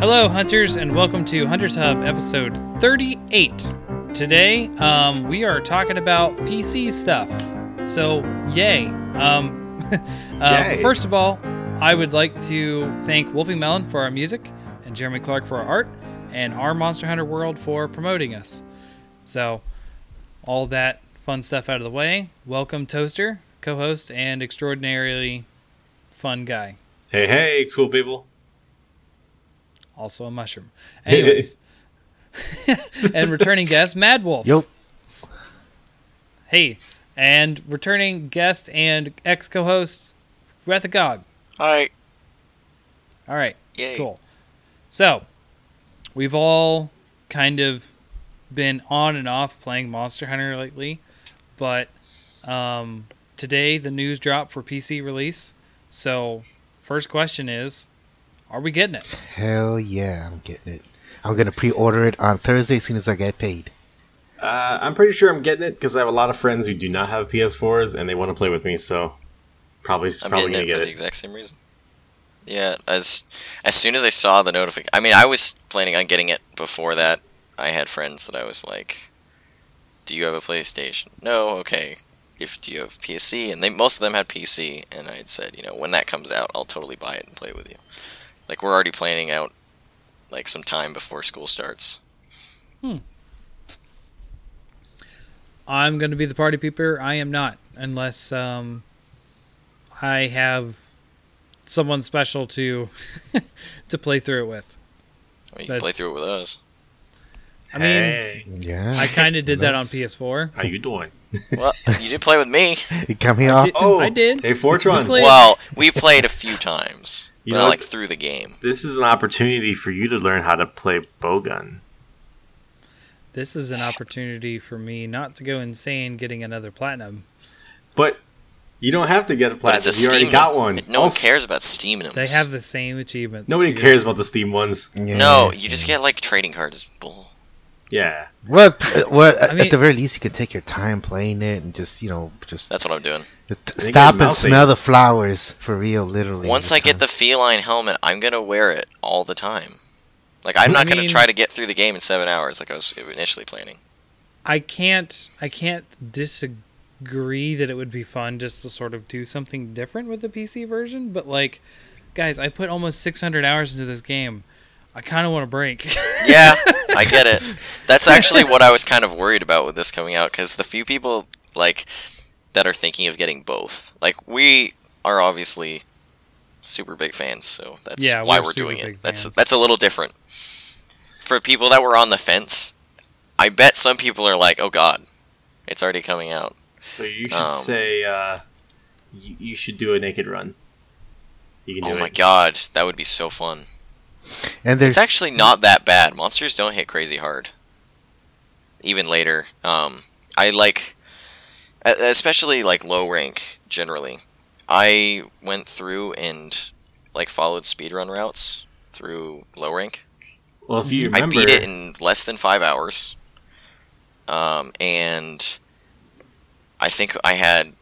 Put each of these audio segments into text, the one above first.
Hello, Hunters, and welcome to Hunters Hub, episode 38. Today, we are talking about PC stuff, so yay. Yay. First of all, I would like to thank Wolfie Mellon for our music, and Jeremy Clark for our art, and our Monster Hunter World for promoting us. So, all that fun stuff out of the way. Welcome, Toaster, co-host, and extraordinarily fun guy. Hey, hey, cool people. Also a mushroom. Anyways. And returning guest, Mad Wolf. Yep. Hey. And returning guest and ex-co-host, Rathagog. Hi. All right. Yay. Cool. So, we've all kind of been on and off playing Monster Hunter lately, but today the news dropped for PC release. So, first question is, are we getting it? Hell yeah, I'm getting it. I'm going to pre-order it on Thursday as soon as I get paid. I'm pretty sure I'm getting it because I have a lot of friends who do not have PS4s and they want to play with me, so probably going to get it. I'm getting it for the exact same reason. Yeah, as soon as I saw the notification... I mean, I was planning on getting it before that. I had friends that I was like, do you have a PlayStation? No, okay. Do you have PC? And most of them had PC, and I had said, when that comes out, I'll totally buy it and play with you. Like, we're already planning out, some time before school starts. I'm going to be the party peeper. I am not, unless I have someone special to play through it with. Well, you can play through it with us. I mean, yeah. I kind of did that on PS4. How you doing? Well, you did play with me. You come here. I did. Hey, Fortran. Well, we played a few times. You know, through the game. This is an opportunity for you to learn how to play Bowgun. This is an opportunity for me not to go insane getting another platinum. But you don't have to get a platinum. You already got one. No one cares about Steam-nums. They have the same achievements. Nobody cares about the Steam ones. Yeah. No, you just get, trading cards. Bull. Yeah. At the very least, you can take your time playing it and just. That's what I'm doing. Stop and smell the flowers for real, literally. Once I get the feline helmet, I'm gonna wear it all the time. I'm not gonna try to get through the game in 7 hours, like I was initially planning. I can't disagree that it would be fun just to sort of do something different with the PC version, but guys, I put almost 600 hours into this game. I kind of want a break. Yeah, I get it. That's actually what I was kind of worried about with this coming out, because the few people that are thinking of getting both, we are obviously super big fans, so that's why we're doing it. That's a little different. For people that were on the fence, I bet some people are like, "Oh God, it's already coming out." So you should say you should do a naked run. You can do my God, that would be so fun. And it's actually not that bad. Monsters don't hit crazy hard. Even later. I especially low rank, generally. I went through and followed speedrun routes through low rank. Well, if you remember... I beat it in less than 5 hours. And I think I had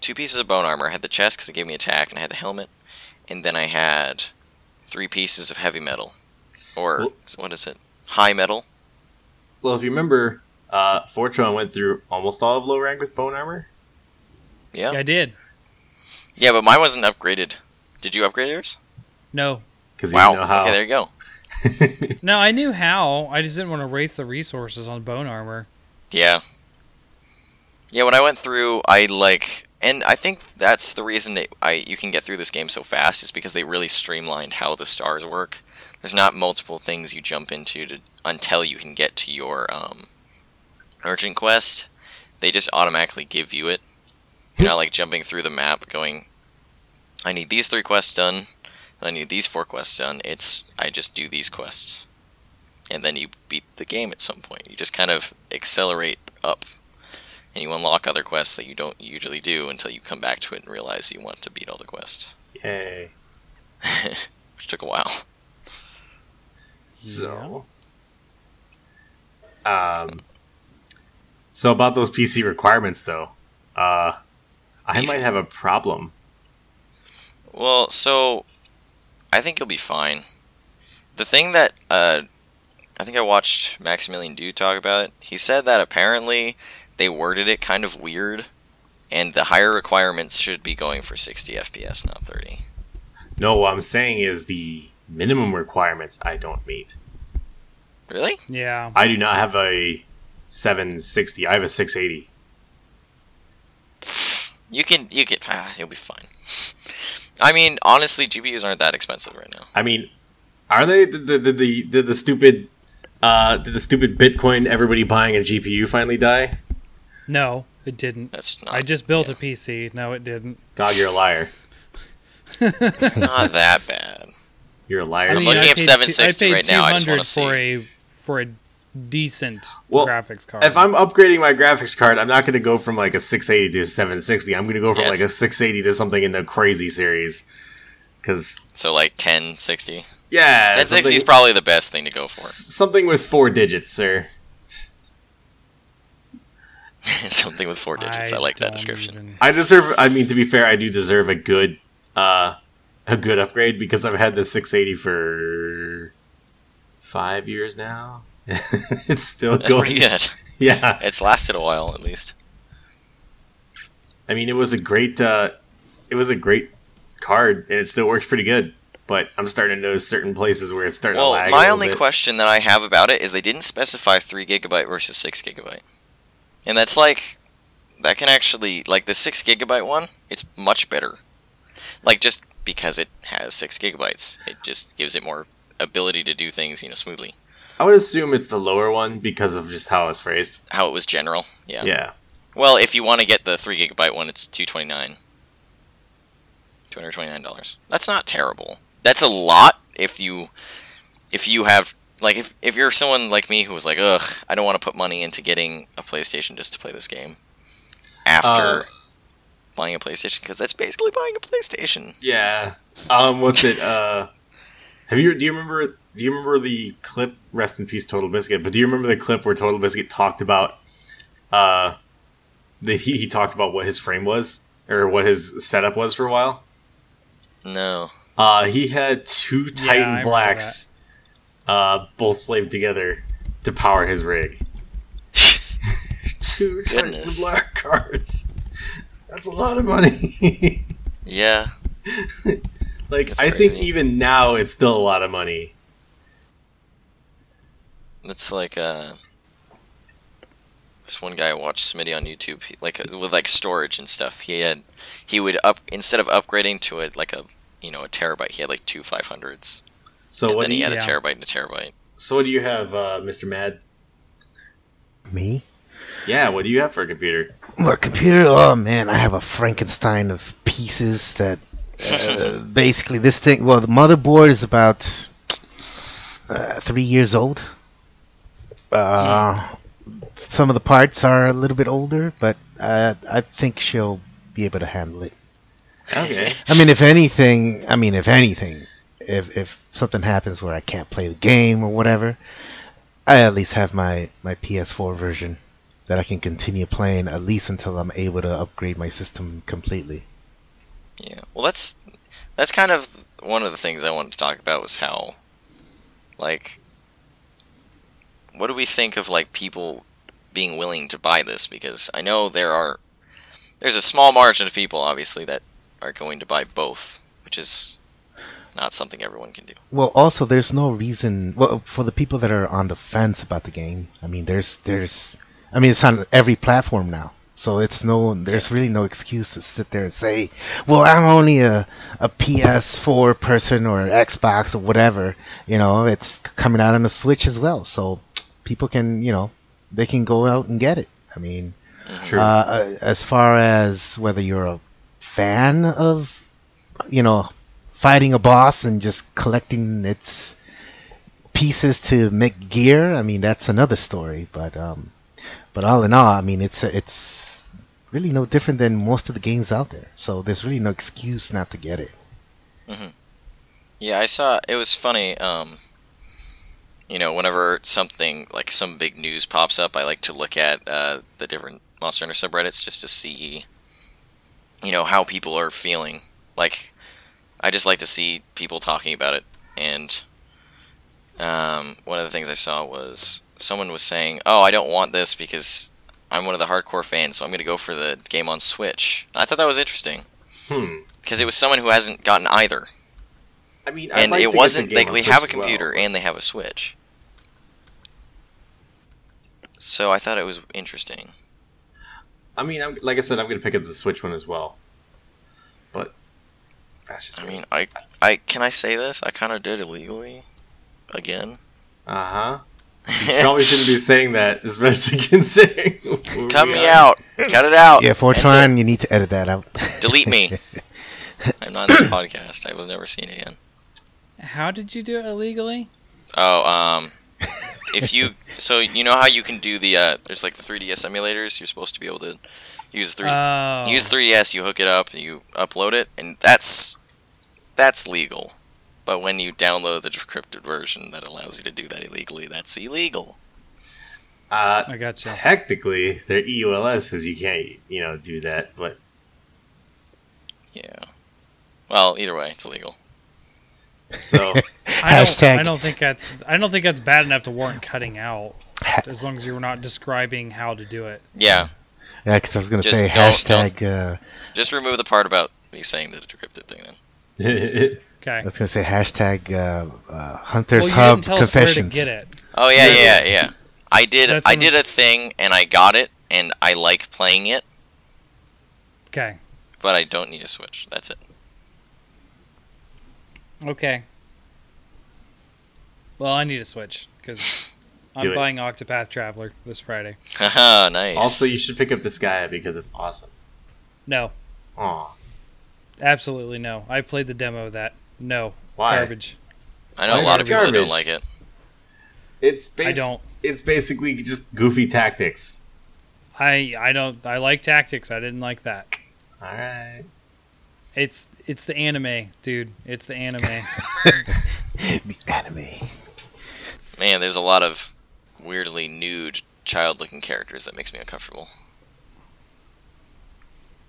two pieces of bone armor. I had the chest because it gave me attack, and I had the helmet. And then I had three pieces of heavy metal. Or, what is it? High metal? Well, if you remember, Fortran went through almost all of low rank with bone armor. Yeah, I did. Yeah, but mine wasn't upgraded. Did you upgrade yours? No. Wow. You know how. Okay, there you go. No, I knew how. I just didn't want to waste the resources on bone armor. Yeah. Yeah, when I went through, And I think that's the reason that you can get through this game so fast is because they really streamlined how the stars work. There's not multiple things you jump into until you can get to your urgent quest. They just automatically give you it. You're not jumping through the map going, I need these 3 quests done, and I need these 4 quests done. I just do these quests. And then you beat the game at some point. You just kind of accelerate up. And you unlock other quests that you don't usually do until you come back to it and realize you want to beat all the quests. Yay. Which took a while. So. So about those PC requirements, though. I might have a problem. Well, so I think you'll be fine. The thing that I think I watched Maximilian Dew talk about it, he said that apparently they worded it kind of weird, and the higher requirements should be going for 60 FPS, not 30. No, what I'm saying is the minimum requirements I don't meet. Really? Yeah. I do not have a 760. I have a 680. You can. You'll be fine. I mean, honestly, GPUs aren't that expensive right now. I mean, are they? Did the stupid Bitcoin everybody buying a GPU finally die? No, it didn't. I just built a PC. No, it didn't. God, you're a liar. Not that bad. You're a liar. I mean, I'm looking up 760 right now. I just want to see for a decent graphics card. If I'm upgrading my graphics card, I'm not going to go from like a 680 to a 760. I'm going to go from like a 680 to something in the crazy series. So like 1060? Yeah. 1060 is probably the best thing to go for. Something with 4 digits, sir. Something with 4 digits. I like that description. To be fair, I do deserve a good upgrade because I've had the 680 for 5 years now. It's still going. Pretty good. Yeah, it's lasted a while at least. I mean, it was a great, card, and it still works pretty good. But I'm starting to notice certain places where it's starting to lag. Well, my only question that I have about it is they didn't specify 3 GB versus 6 GB, and that's like that can actually like the 6 GB one. It's much better. Like, just because it has 6 GB, it just gives it more ability to do things, smoothly. I would assume it's the lower one because of just how it's phrased. How it was general, yeah. Yeah. Well, if you want to get the 3 GB one, it's $229. That's not terrible. That's a lot if you have, like, if you're someone like me who was like, ugh, I don't want to put money into getting a PlayStation just to play this game after buying a PlayStation, because that's basically buying a PlayStation. Yeah. What's it? Do you remember the clip? Rest in peace, Total Biscuit. But do you remember the clip where Total Biscuit talked about that he talked about what his frame was or what his setup was for a while? No. He had two Titan Blacks, both slaved together, to power his rig. Two Titan Black cards. That's a lot of money. Yeah. Like, I think even now it's still a lot of money. That's like, this one guy I watched, Smitty, on YouTube, with storage and stuff. Instead of upgrading to a terabyte, he had like two 500s. Then he had a terabyte and a terabyte. So what do you have, Mr. Mad? Me? Yeah, what do you have for a computer? What computer? Oh man, I have a Frankenstein of pieces that basically this thing. Well, the motherboard is about 3 years old. Some of the parts are a little bit older, but I think she'll be able to handle it. Okay. I mean, if something happens where I can't play the game or whatever, I at least have my PS4 version that I can continue playing at least until I'm able to upgrade my system completely. Yeah, well, that's kind of one of the things I wanted to talk about was how, like, what do we think of like people being willing to buy this? Because I know there's a small margin of people, obviously, that are going to buy both, which is not something everyone can do. Well, also, there's no reason. Well, for the people that are on the fence about the game, I mean, there's. I mean, it's on every platform now, so there's really no excuse to sit there and say, well, I'm only a PS4 person or an Xbox or whatever. It's coming out on the Switch as well, so people can, they can go out and get it. I mean, as far as whether you're a fan of, fighting a boss and just collecting its pieces to make gear, I mean, that's another story, But all in all, I mean, it's really no different than most of the games out there. So there's really no excuse not to get it. Mm-hmm. Yeah, I saw it was funny. Whenever something like some big news pops up, I like to look at the different Monster Hunter subreddits just to see, how people are feeling. Like, I just like to see people talking about it, and one of the things I saw was someone was saying, oh, I don't want this because I'm one of the hardcore fans, so I'm going to go for the game on Switch. And I thought that was interesting. Because it was someone who hasn't gotten either. I mean, and like it wasn't, like, they have a computer and they have a Switch. So I thought it was interesting. I mean, like I said, I'm going to pick up the Switch one as well. But that's just... I mean, I can I say this? I kind of did illegally. Again. Uh-huh. You probably shouldn't be saying that, especially considering... Cut me out. Cut it out. Yeah, Fortran, you need to edit that out. Delete me. I'm not in this podcast. I was never seen again. How did you do it illegally? Oh, if you... So, you know how you can do the... there's, like, the 3DS emulators. You're supposed to be able to use 3DS, you hook it up, you upload it, and that's legal. But when you download the decrypted version that allows you to do that illegally, that's illegal. I gotcha. Technically, their EULA says you can't, you know, do that, but... Yeah. Well, either way, it's illegal. So... I don't think that's bad enough to warrant cutting out, as long as you're not describing how to do it. Yeah. Yeah, because I was going to say, just remove the part about me saying the decrypted thing, then. Okay. I was going to say hashtag Hunter's Hub Confessions. Get it. Oh, yeah. I did a thing, and I got it, and I like playing it. Okay. But I don't need a Switch. That's it. Okay. Well, I need a Switch, because I'm buying Octopath Traveler this Friday. Haha, nice. Also, you should pick up this guy, because it's awesome. No. Aw. Absolutely no. I played the demo of that. No. Why? Garbage. I know a lot of people don't like it. It's basically just goofy tactics. I like tactics. I didn't like that. All right. It's the anime, dude. It's the anime. The anime. Man, there's a lot of weirdly nude child-looking characters that makes me uncomfortable.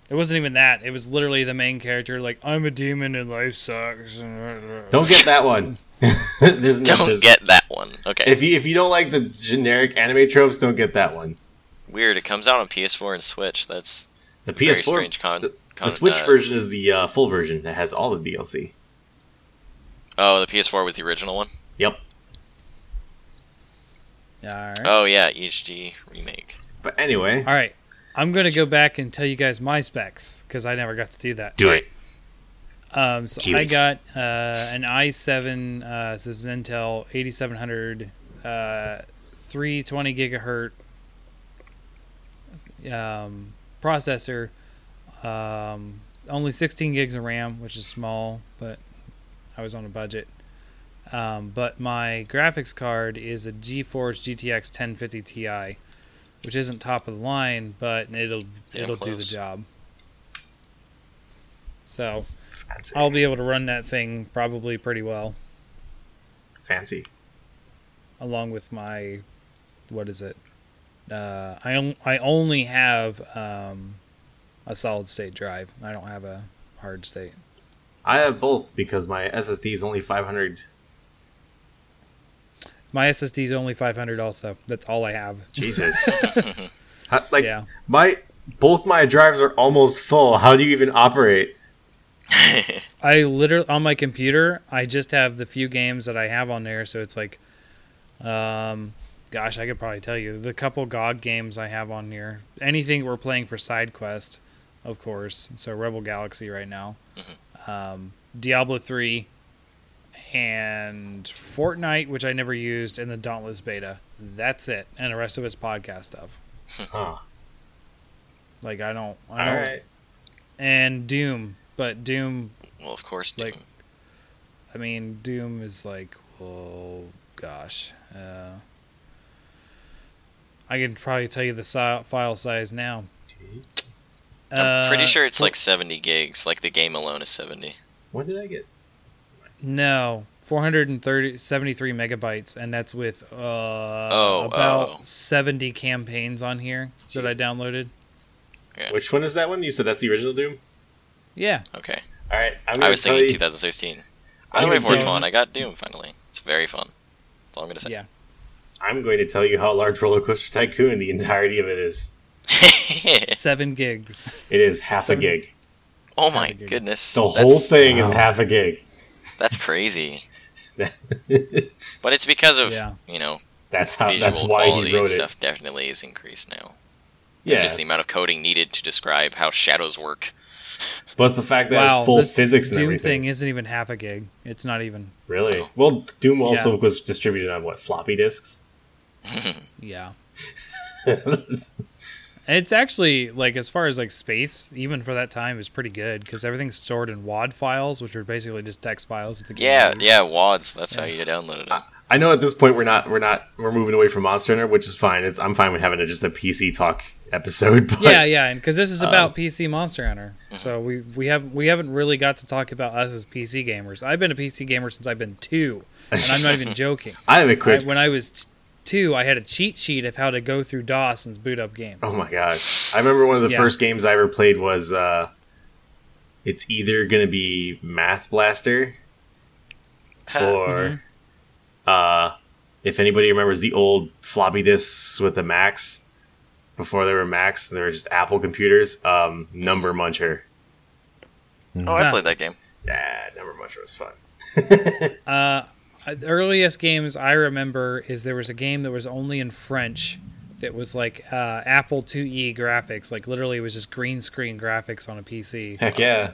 It wasn't even that. It was literally the main character, like, I'm a demon and life sucks. Don't get that one. Get that one. Okay. If you don't like the generic anime tropes, don't get that one. Weird. It comes out on PS4 and Switch. That's the PS4. Very strange the Switch version is the full version that has all the DLC. Oh, the PS4 was the original one? Yep. All right. Oh, yeah. HD remake. But anyway. All right. I'm going to go back and tell you guys my specs, because I never got to do that. Do it. I got an i7, so this is Intel 8700, 320 gigahertz processor, only 16 gigs of RAM, which is small, but I was on a budget. But my graphics card is a GeForce GTX 1050 Ti. Which isn't top of the line, but it'll do the job. So fancy. I'll be able to run that thing probably pretty well. Fancy. Along with my, what is it? I only have a solid state drive. I don't have a hard state. I have both because my SSD is only 500. My SSD is only 500 also. That's all I have. Jesus. Both my drives are almost full. How do you even operate? I literally, on my computer, I just have the few games that I have on there. So it's like, gosh, I could probably tell you. The couple GOG games I have on here. Anything we're playing for side quest, of course. So Rebel Galaxy right now. Mm-hmm. Diablo 3. And Fortnite, which I never used, and the Dauntless beta. That's it, and the rest of it's podcast stuff. Huh. Like I don't. All right. And Doom, but Doom. Well, of course, Doom. Like, I mean, Doom is like, oh gosh. I can probably tell you the file size now. I'm pretty sure it's like 70 gigs. Like the game alone is 70. When did I get? No, 473 megabytes, and that's with about 70 campaigns on here that I downloaded. Okay. Which one is that one? You said that's the original Doom? Yeah. Okay. All right, I was thinking 2016. By the way, 4chan, I got Doom finally. It's very fun. That's all I'm going to say. Yeah. I'm going to tell you how large Roller Coaster Tycoon the entirety of it is. 7 gigs. It is half a gig. Oh my goodness. The whole thing is half a gig. That's crazy. But it's because of, you know, that's why he wrote it. Stuff definitely is increased now. Yeah. Just the amount of coding needed to describe how shadows work. Plus the fact that it's full physics and Doom everything. Doom thing isn't even half a gig. It's not even. Really? Oh. Well, Doom also was distributed on, what, floppy disks? Yeah. It's actually, like, as far as, like, space, even for that time, is pretty good, because everything's stored in WAD files, which are basically just text files. At the game. Yeah, WADs. That's how you download it. I know at this point we're moving away from Monster Hunter, which is fine. I'm fine with having a PC talk episode. But, yeah, because this is about PC Monster Hunter, so we haven't really got to talk about us as PC gamers. I've been a PC gamer since I've been 2, and I'm not even joking. I have a quick. When I was 2, I had a cheat sheet of how to go through DOS and boot up games. Oh my gosh! I remember one of the first games I ever played was it's either going to be Math Blaster or. If anybody remembers the old floppy disks with the Macs, before there were Macs, they were just Apple computers, Number Muncher. Oh, I played that game. Yeah, Number Muncher was fun. The earliest games I remember is there was a game that was only in French that was like Apple IIe graphics. Like literally it was just green screen graphics on a PC. Heck yeah.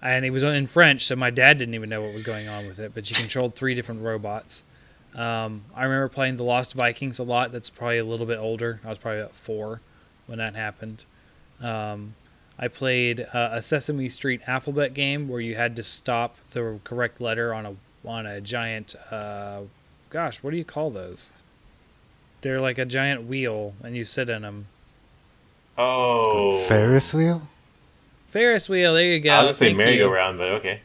And it was in French, so my dad didn't even know what was going on with it, but you controlled 3 different robots. I remember playing The Lost Vikings a lot. That's probably a little bit older. I was probably about 4 when that happened. I played a Sesame Street alphabet game where you had to stop the correct letter on a giant... gosh, what do you call those? They're like a giant wheel, and you sit in them. Oh. Ferris wheel? Ferris wheel, there you go. I was going to say merry-go-round, but okay.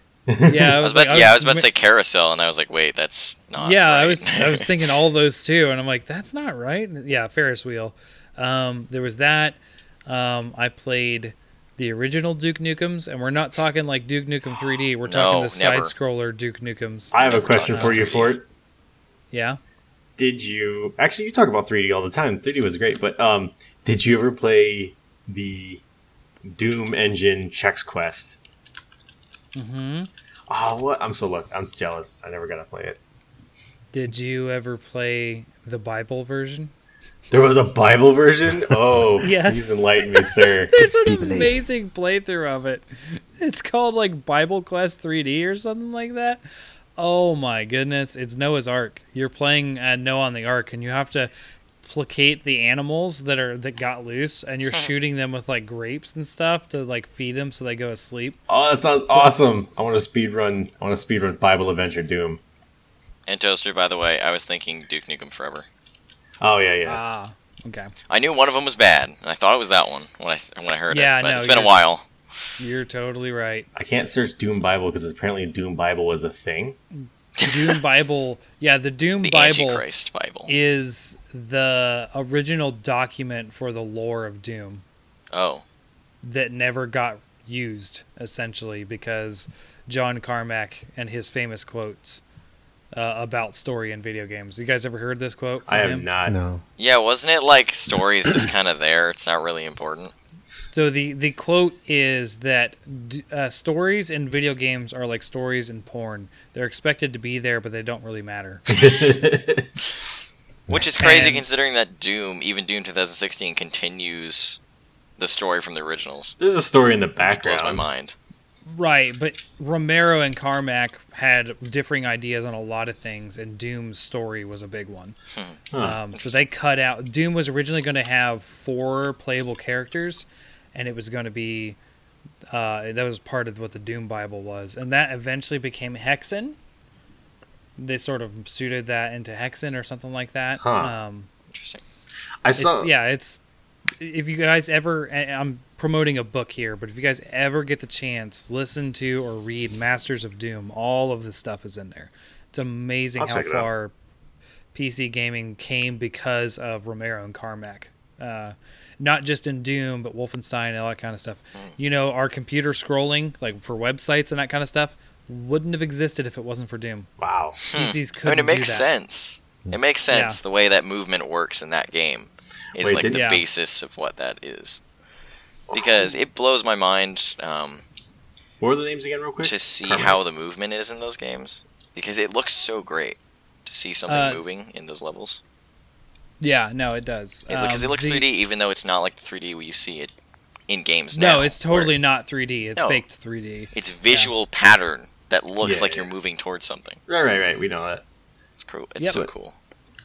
Yeah, I was about to say carousel, and I was like, wait, that's not right. I was thinking all those too, and I'm like, that's not right. Yeah, Ferris wheel. There was that. I played the original Duke Nukems, and we're not talking like Duke Nukem 3D. We're talking the side-scroller Duke Nukems. I have a question for you, Fort. Yeah? Did you... Actually, you talk about 3D all the time. 3D was great, but did you ever play the... Doom Engine Chex Quest. Oh, what? I'm jealous. I never got to play it. Did you ever play the Bible version? There was a Bible version? Oh, yes. Please enlighten me, sir. There's an amazing playthrough of it. It's called like Bible Quest 3D or something like that. Oh my goodness. It's Noah's Ark. You're playing Noah on the Ark, and you have to placate the animals that got loose, and you're shooting them with like grapes and stuff to like feed them so they go asleep. Oh, that sounds awesome. I want to speedrun Bible Adventure Doom. And Toaster, by the way, I was thinking Duke Nukem Forever. Oh yeah. Ah, okay. I knew one of them was bad, and I thought it was that one when I heard it. But it's been a while. You're totally right. I can't search Doom Bible because apparently Doom Bible was a thing. Doom Bible, the Doom Bible is the original document for the lore of Doom. Oh, that never got used essentially because John Carmack and his famous quotes about story in video games. You guys ever heard this quote? I have not. No. Yeah, wasn't it like story is just kind of there? It's not really important. So the quote is that stories in video games are like stories in porn. They're expected to be there, but they don't really matter. Which is crazy considering that Doom, even Doom 2016, continues the story from the originals. There's a story in the background. Which blows my mind. Right, but Romero and Carmack had differing ideas on a lot of things, and Doom's story was a big one. So they cut out... Doom was originally going to have 4 playable characters, and it was going to be... that was part of what the Doom Bible was. And that eventually became Hexen. They sort of suited that into Hexen or something like that. Interesting. If you guys ever... I'm promoting a book here, but if you guys ever get the chance, listen to or read Masters of Doom. All of the stuff is in there. It's amazing how far PC gaming came because of Romero and Carmack. not just in Doom, but Wolfenstein and all that kind of stuff. You know, our computer scrolling, like for websites and that kind of stuff, wouldn't have existed if it wasn't for Doom. Wow. PCs I mean, it makes sense. It makes sense the way that movement works in that game is the basis of what that is. Because it blows my mind. What were the names again real quick? To see how the movement is in those games. Because it looks so great to see something moving in those levels. Yeah, no, it does. Because it looks 3D, even though it's not like the 3D where you see it in games now. No, it's totally not 3D. It's faked 3D. It's visual pattern that looks like you're moving towards something. Right. We know that. It's cool. It's so cool.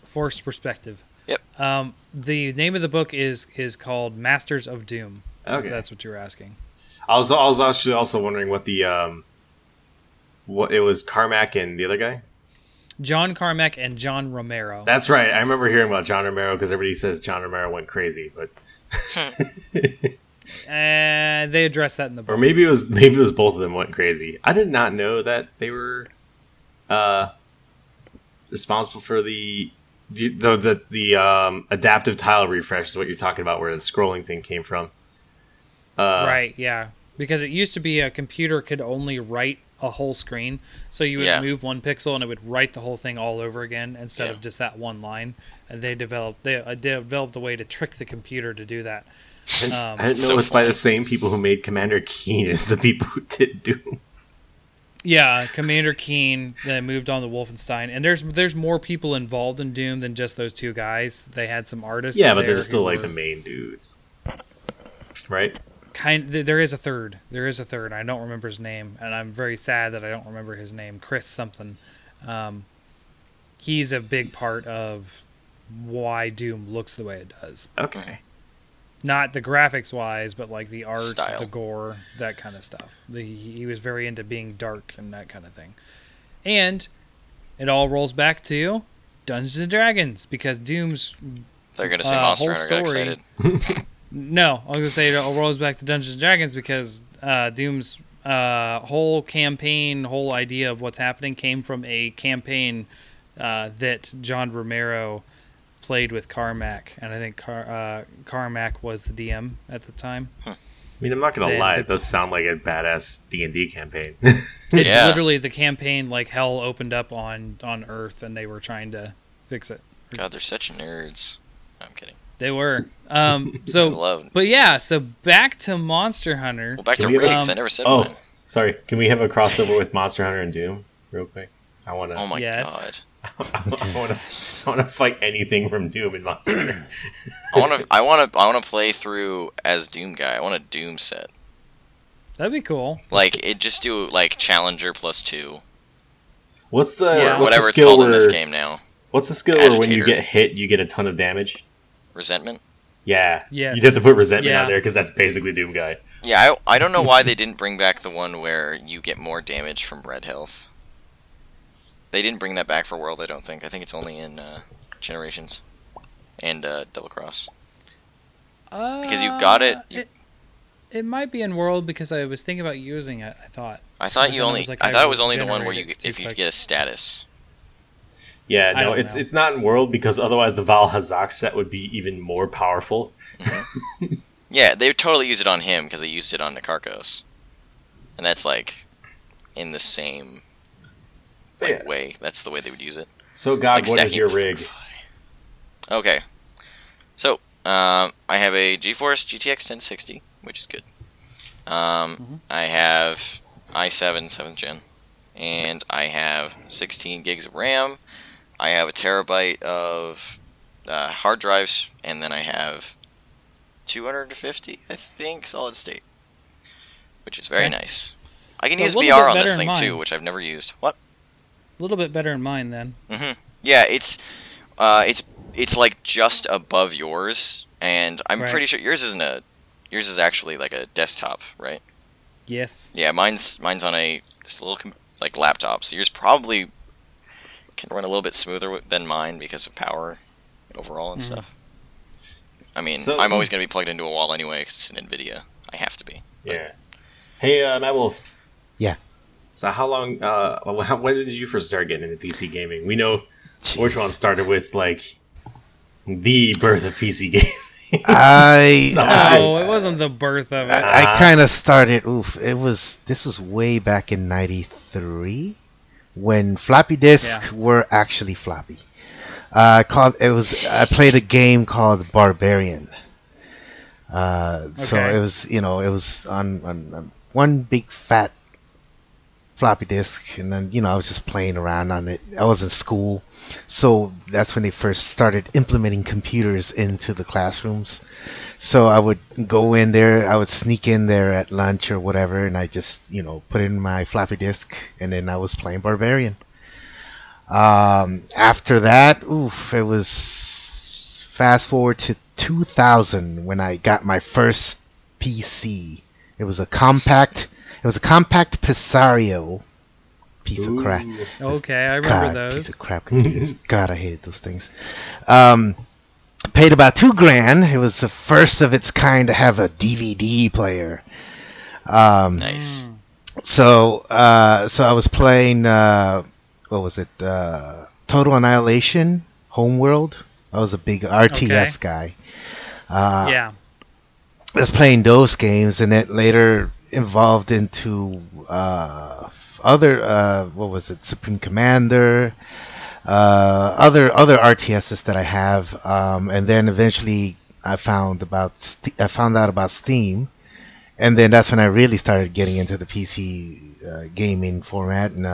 Forced perspective. Yep. The name of the book is called Masters of Doom. Okay. If that's what you were asking. I was actually also wondering what the what it was, Carmack and the other guy? John Carmack and John Romero. That's right. I remember hearing about John Romero because everybody says John Romero went crazy, but they address that in the book. Or maybe it was both of them went crazy. I did not know that they were responsible for the adaptive tile refresh is what you're talking about, where the scrolling thing came from. Right, yeah. Because it used to be a computer could only write a whole screen, so you would move one pixel and it would write the whole thing all over again instead of just that one line. And they developed a way to trick the computer to do that. I didn't know it's by the same people who made Commander Keen as the people who did Doom. Yeah, Commander Keen, then moved on to Wolfenstein. And there's more people involved in Doom than just those two guys. They had some artists. Yeah, but they're still like the main dudes. Right? There is a third. I don't remember his name, and I'm very sad that I don't remember his name. Chris something. He's a big part of why Doom looks the way it does. Okay. Not the graphics wise, but like the art, style, the gore, that kind of stuff. He was very into being dark and that kind of thing. And it all rolls back to Dungeons and Dragons, because Doom's they're going to see Monster Hunter excited. No, I was going to say it all rolls back to Dungeons & Dragons because Doom's whole idea of what's happening came from a campaign that John Romero played with Carmack. And I think Carmack was the DM at the time. Huh. I mean, I'm not going to lie. It does sound like a badass D&D campaign. It's literally the campaign like hell opened up on Earth and they were trying to fix it. God, they're such nerds. No, I'm kidding. They were. So back to Monster Hunter. Well, back to Riggs. I never said that. Oh, sorry. Can we have a crossover with Monster Hunter and Doom real quick? I want to. Oh, my God. I want to fight anything from Doom and Monster Hunter. I want to play through as Doomguy. I want a Doom set. That'd be cool. Like, it just do, like, Challenger +2. What's the... Yeah, whatever the skill it's called in this game now. What's the skill where when you get hit, you get a ton of damage? Resentment? Yeah. Yes. You'd have to put resentment out there because that's basically Doomguy. Yeah, I don't know why they didn't bring back the one where you get more damage from red health. They didn't bring that back for World, I don't think. I think it's only in Generations and Double Cross. Because you got it, it might be in World because I was thinking about using it, I thought. I thought it was only the one where you if you get a status. Yeah, no, it's not in World because otherwise the Val Hazak set would be even more powerful. Mm-hmm. Yeah, they would totally use it on him because they used it on Nikarkos. And that's like in the same way. That's the way they would use it. So, God, like, what is your rig? Okay. So, I have a GeForce GTX 1060, which is good. I have i7 7th gen. And I have 16 gigs of RAM. I have 1 terabyte of hard drives, and then I have 250, I think, solid state, which is very nice. I can use VR on this thing too, which I've never used. What? A little bit better in mine then. Mm-hmm. Yeah, it's like just above yours, and I'm pretty sure yours is actually like a desktop, right? Yes. Yeah, mine's on a just a little like laptop, so yours probably can run a little bit smoother than mine because of power overall and stuff. I mean, I'm always going to be plugged into a wall anyway because it's an NVIDIA. I have to be. But. Yeah. Hey, Mad Wolf. Yeah. So how long, when did you first start getting into PC gaming? We know Fortran started with, like, the birth of PC gaming. No, it wasn't the birth of it. I kind of started. This was way back in '93 when floppy disks were actually floppy. I played a game called Barbarian. So it was on one big fat floppy disk, and then I was just playing around on it. I was in school, so that's when they first started implementing computers into the classrooms. So I would go in there, I would sneak in there at lunch or whatever, and I just put in my floppy disk, and then I was playing Barbarian. After that, it was fast forward to 2000 when I got my first PC. It was a compact Pisario piece of crap. Okay, I remember those. Piece of crap computers. God, I hated those things. Paid about $2,000. It was the first of its kind to have a DVD player. Nice. So I was playing. What was it? Total Annihilation, Homeworld. I was a big RTS guy. I was playing those games, and then later involved into other Supreme Commander, other RTSs that I have, and then eventually I found out about Steam, and then that's when I really started getting into the PC gaming format, and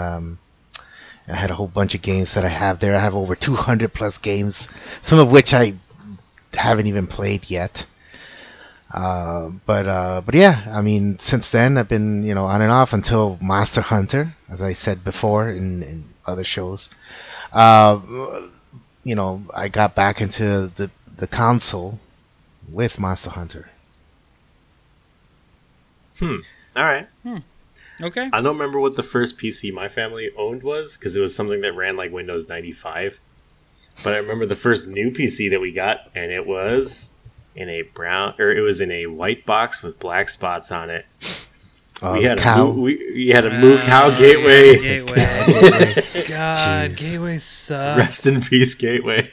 I had a whole bunch of games that I have there. I have over 200 plus games, some of which I haven't even played yet. But yeah, I mean, since then I've been, on and off until Monster Hunter, as I said before in other shows. I got back into the console with Monster Hunter. All right. Okay. I don't remember what the first PC my family owned was, because it was something that ran like Windows 95. But I remember the first new PC that we got, and it was in a white box with black spots on it. We had a moo cow Gateway. Gateway. God, jeez. Gateway sucks. Rest in peace, Gateway.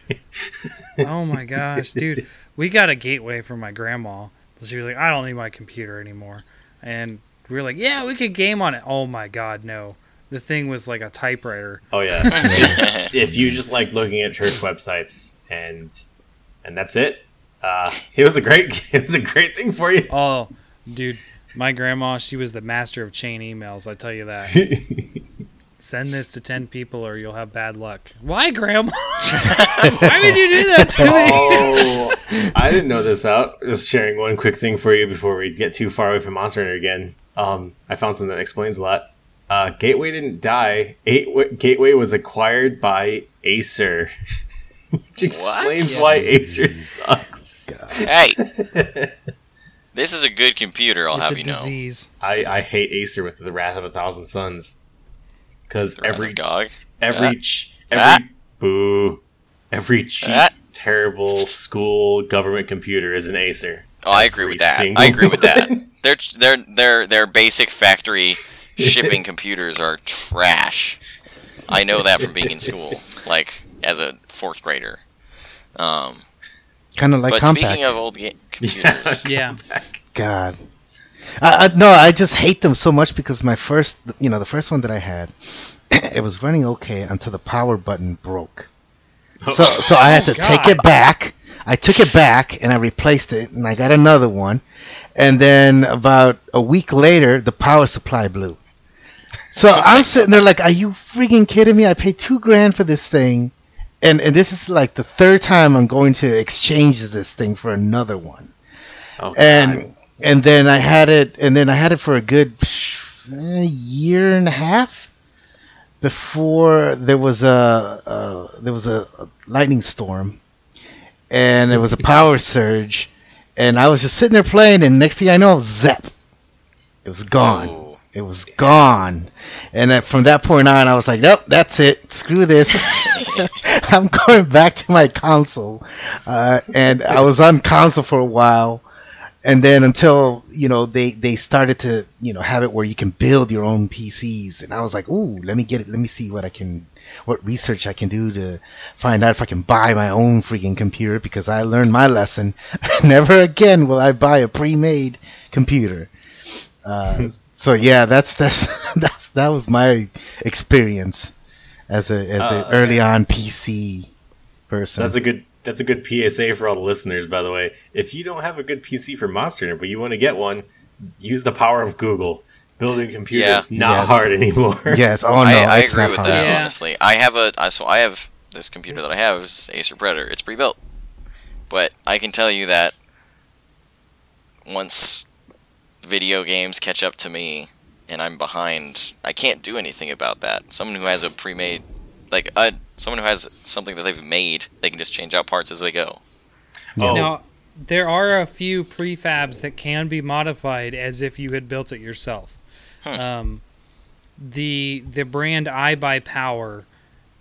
Oh my gosh, dude, we got a Gateway from my grandma. She was like, "I don't need my computer anymore," and we were like, yeah, we could game on it. Oh my god, no. The thing was like a typewriter. Oh yeah. If you just like looking at church websites and that's it. It was a great thing for you. Oh, dude, my grandma, she was the master of chain emails, I tell you that. Send this to 10 people or you'll have bad luck. Why, Grandma? Why would you do that to me? Oh, I didn't know this out. Just sharing one quick thing for you before we get too far away from Monster Hunter again. I found something that explains a lot. Gateway didn't die. Gateway was acquired by Acer. Which explains why Acer sucks. God. Hey! This is a good computer, I'll have you know. I hate Acer with the wrath of 1,000 suns. Because every cheap, terrible school government computer is an Acer. Oh, I agree with that. Their basic factory shipping computers are trash. I know that from being in school, like as a fourth grader. Kind of like. But compact. Speaking of old computers, God. No, I just hate them so much because the first one that I had, it was running okay until the power button broke. So I had to take it back. I took it back and I replaced it and I got another one. And then about a week later, the power supply blew. So I'm sitting there like, are you freaking kidding me? I paid $2,000 for this thing. And this is like the third time I'm going to exchange this thing for another one. Oh, And then I had it, for a good year and a half before there was a lightning storm, and there was a power surge, and I was just sitting there playing, and next thing I know, zap, it was gone. Oh. It was gone, and from that point on, I was like, nope, that's it. Screw this. I'm going back to my console, and I was on console for a while. And then until, you know, they started to, you know, have it where you can build your own PCs. And I was like, ooh, let me get it. Let me see what I can, what research I can do to find out if I can buy my own freaking computer, because I learned my lesson. Never again will I buy a pre-made computer. So yeah, that was my experience as a early on PC person. That's a good PSA for all the listeners, by the way. If you don't have a good PC for Monster Hunter, but you want to get one, use the power of Google. Building computers not hard anymore. Yes, oh no, I agree with that. Honestly, I have this computer that I have is Acer Predator. It's pre-built, but I can tell you that once video games catch up to me and I'm behind, I can't do anything about that. Someone who has a pre-made, like someone who has something that they've made, they can just change out parts as they go. Oh. Now, there are a few prefabs that can be modified as if you had built it yourself. Huh. The brand I Buy Power,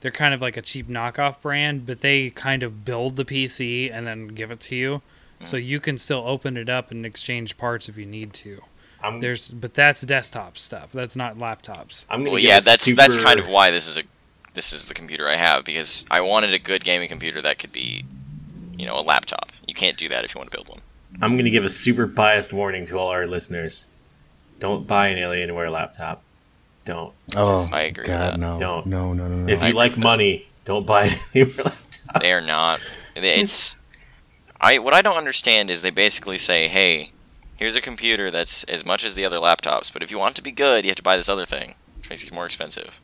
they're kind of like a cheap knockoff brand, but they kind of build the PC and then give it to you. Yeah. So you can still open it up and exchange parts if you need to. But that's desktop stuff. That's not laptops. That's kind of why this is the computer I have, because I wanted a good gaming computer that could be, you know, a laptop. You can't do that if you want to build one. I'm going to give a super biased warning to all our listeners. Don't buy an Alienware laptop. Don't. Oh, I agree with that. No. Don't. No. If you like money, don't buy an Alienware laptop. They are not. What I don't understand is they basically say, hey, here's a computer that's as much as the other laptops, but if you want it to be good, you have to buy this other thing, which makes it more expensive.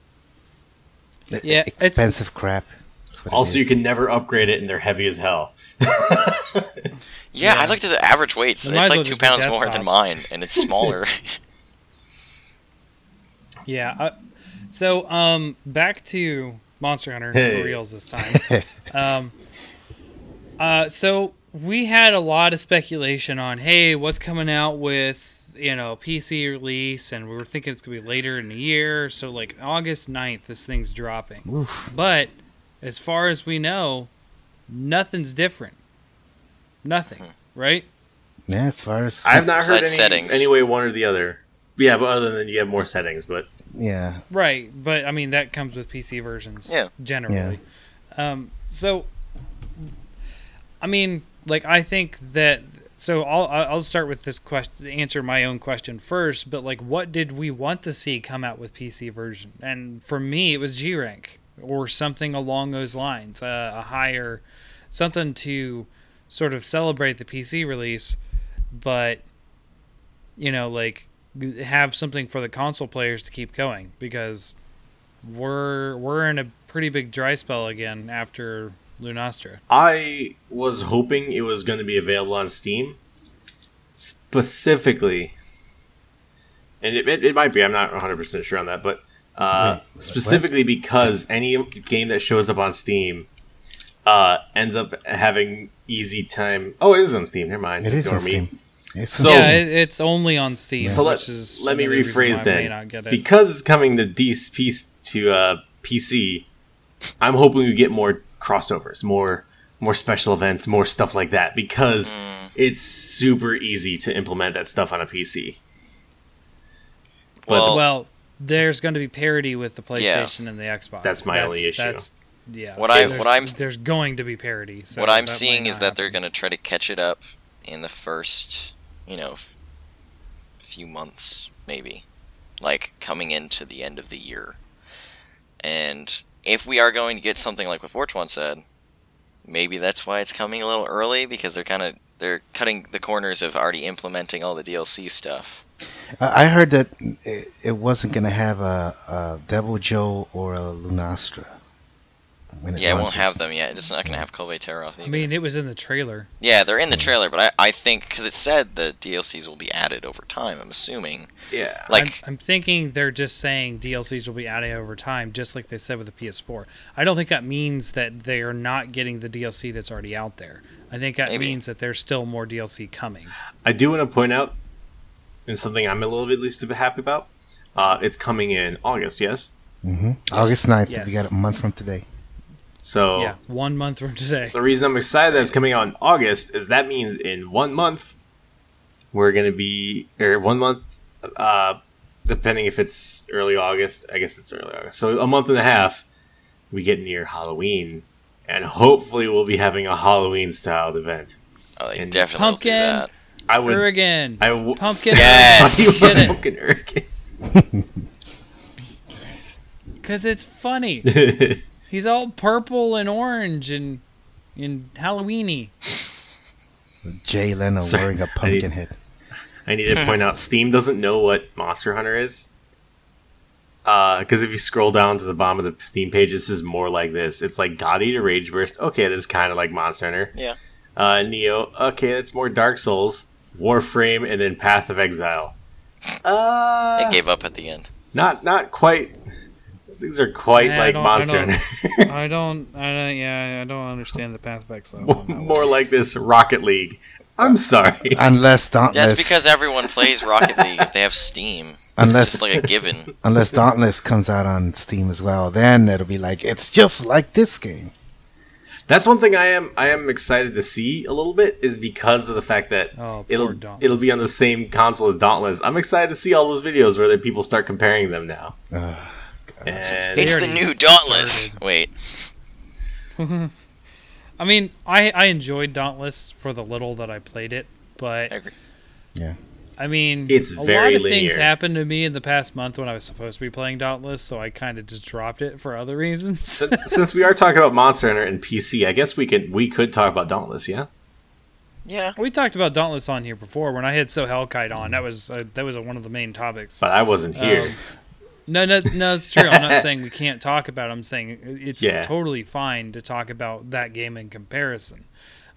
Yeah, expensive crap. Also, you can never upgrade it, and they're heavy as hell. Yeah, I looked at the average weights. It's like 2 pounds more than mine, and it's smaller. Yeah. So, back to Monster Hunter for reals this time. So we had a lot of speculation on, hey, what's coming out with, you know, PC release, and we were thinking it's gonna be later in the year. So like August 9th, this thing's dropping. Oof. But as far as we know, nothing's different. Nothing, right? Yeah, as far as... I've not heard any way one or the other. Yeah, but other than you have more settings, but... Yeah. Right, but, I mean, that comes with PC versions, generally. Yeah. So, I mean, like, I think that... So, I'll start with this question, answer my own question first, but, like, what did we want to see come out with PC version? And for me, it was G-Rank. Or something along those lines, a higher, something to sort of celebrate the PC release, but, you know, like, have something for the console players to keep going, because we're in a pretty big dry spell again after Lunastra. I was hoping it was going to be available on Steam, specifically, and it might be, I'm not 100% sure on that, but specifically because any game that shows up on Steam ends up having easy time. Oh, it is on Steam. Never mind. It is on Steam. So, yeah, it's only on Steam. Yeah. So let me rephrase then. Because it's coming to PC, I'm hoping we get more crossovers, more special events, more stuff like that. Because it's super easy to implement that stuff on a PC. Well, there's going to be parity with the PlayStation and the Xbox. That's my only issue. There's going to be parity. So what I'm seeing is that they're going to try to catch it up in the first, you know, few months, maybe, like coming into the end of the year. And if we are going to get something like what Fortran said, maybe that's why it's coming a little early, because they're cutting the corners of already implementing all the DLC stuff. I heard that it wasn't going to have a Deviljho or a Lunastra. It won't have them yet. It's not going to have Colveteroth either. I mean, it was in the trailer. Yeah, they're in the trailer, but I think, because it said the DLCs will be added over time, I'm assuming. Yeah. Like, I'm thinking they're just saying DLCs will be added over time, just like they said with the PS4. I don't think that means that they are not getting the DLC that's already out there. I think that means that there's still more DLC coming. I do want to point out, and something I'm a little bit least happy about. It's coming in August, yes? Mm-hmm. Yes. August 9th. Yes. We got it a month from today. So yeah, 1 month from today. The reason I'm excited that it's coming out in August is that means in 1 month, We're going to be 1 month, depending if it's early August. I guess it's early August. So a month and a half, we get near Halloween. And hopefully we'll be having a Halloween-styled event. Oh, they definitely pumpkin will do that. Hurricane. Pumpkin. Yes. Pumpkin Hurricane. Because it's funny. He's all purple and orange and Halloween-y. Jay Leno wearing a pumpkin head. I need to point out, Steam doesn't know what Monster Hunter is. Because if you scroll down to the bottom of the Steam page, this is more like this. It's like Gotti to Rage Burst. Okay, that's kind of like Monster Hunter. Yeah. Neo. Okay, that's more Dark Souls, Warframe, and then Path of Exile. They gave up at the end. Not quite. These are quite like Monster Hunter. I don't understand the Path of Exile. More like this Rocket League. I'm sorry. Unless Dauntless. That's because everyone plays Rocket League if they have Steam. Unless, it's just like a given. Unless Dauntless comes out on Steam as well, then it'll be like, it's just like this game. That's one thing I am excited to see a little bit, is because of the fact that it'll be on the same console as Dauntless. I'm excited to see all those videos where people start comparing them now. It's the new Dauntless. Wait. I mean, I enjoyed Dauntless for the little that I played it, but I agree. Yeah. I mean, it's a lot of things happened to me in the past month when I was supposed to be playing Dauntless, so I kind of just dropped it for other reasons. Since we are talking about Monster Hunter and PC, I guess we could talk about Dauntless, yeah? Yeah. We talked about Dauntless on here before when I had So Hellkite on. That was one of the main topics. But I wasn't here. No, it's true. I'm not saying we can't talk about it. I'm saying it's totally fine to talk about that game in comparison.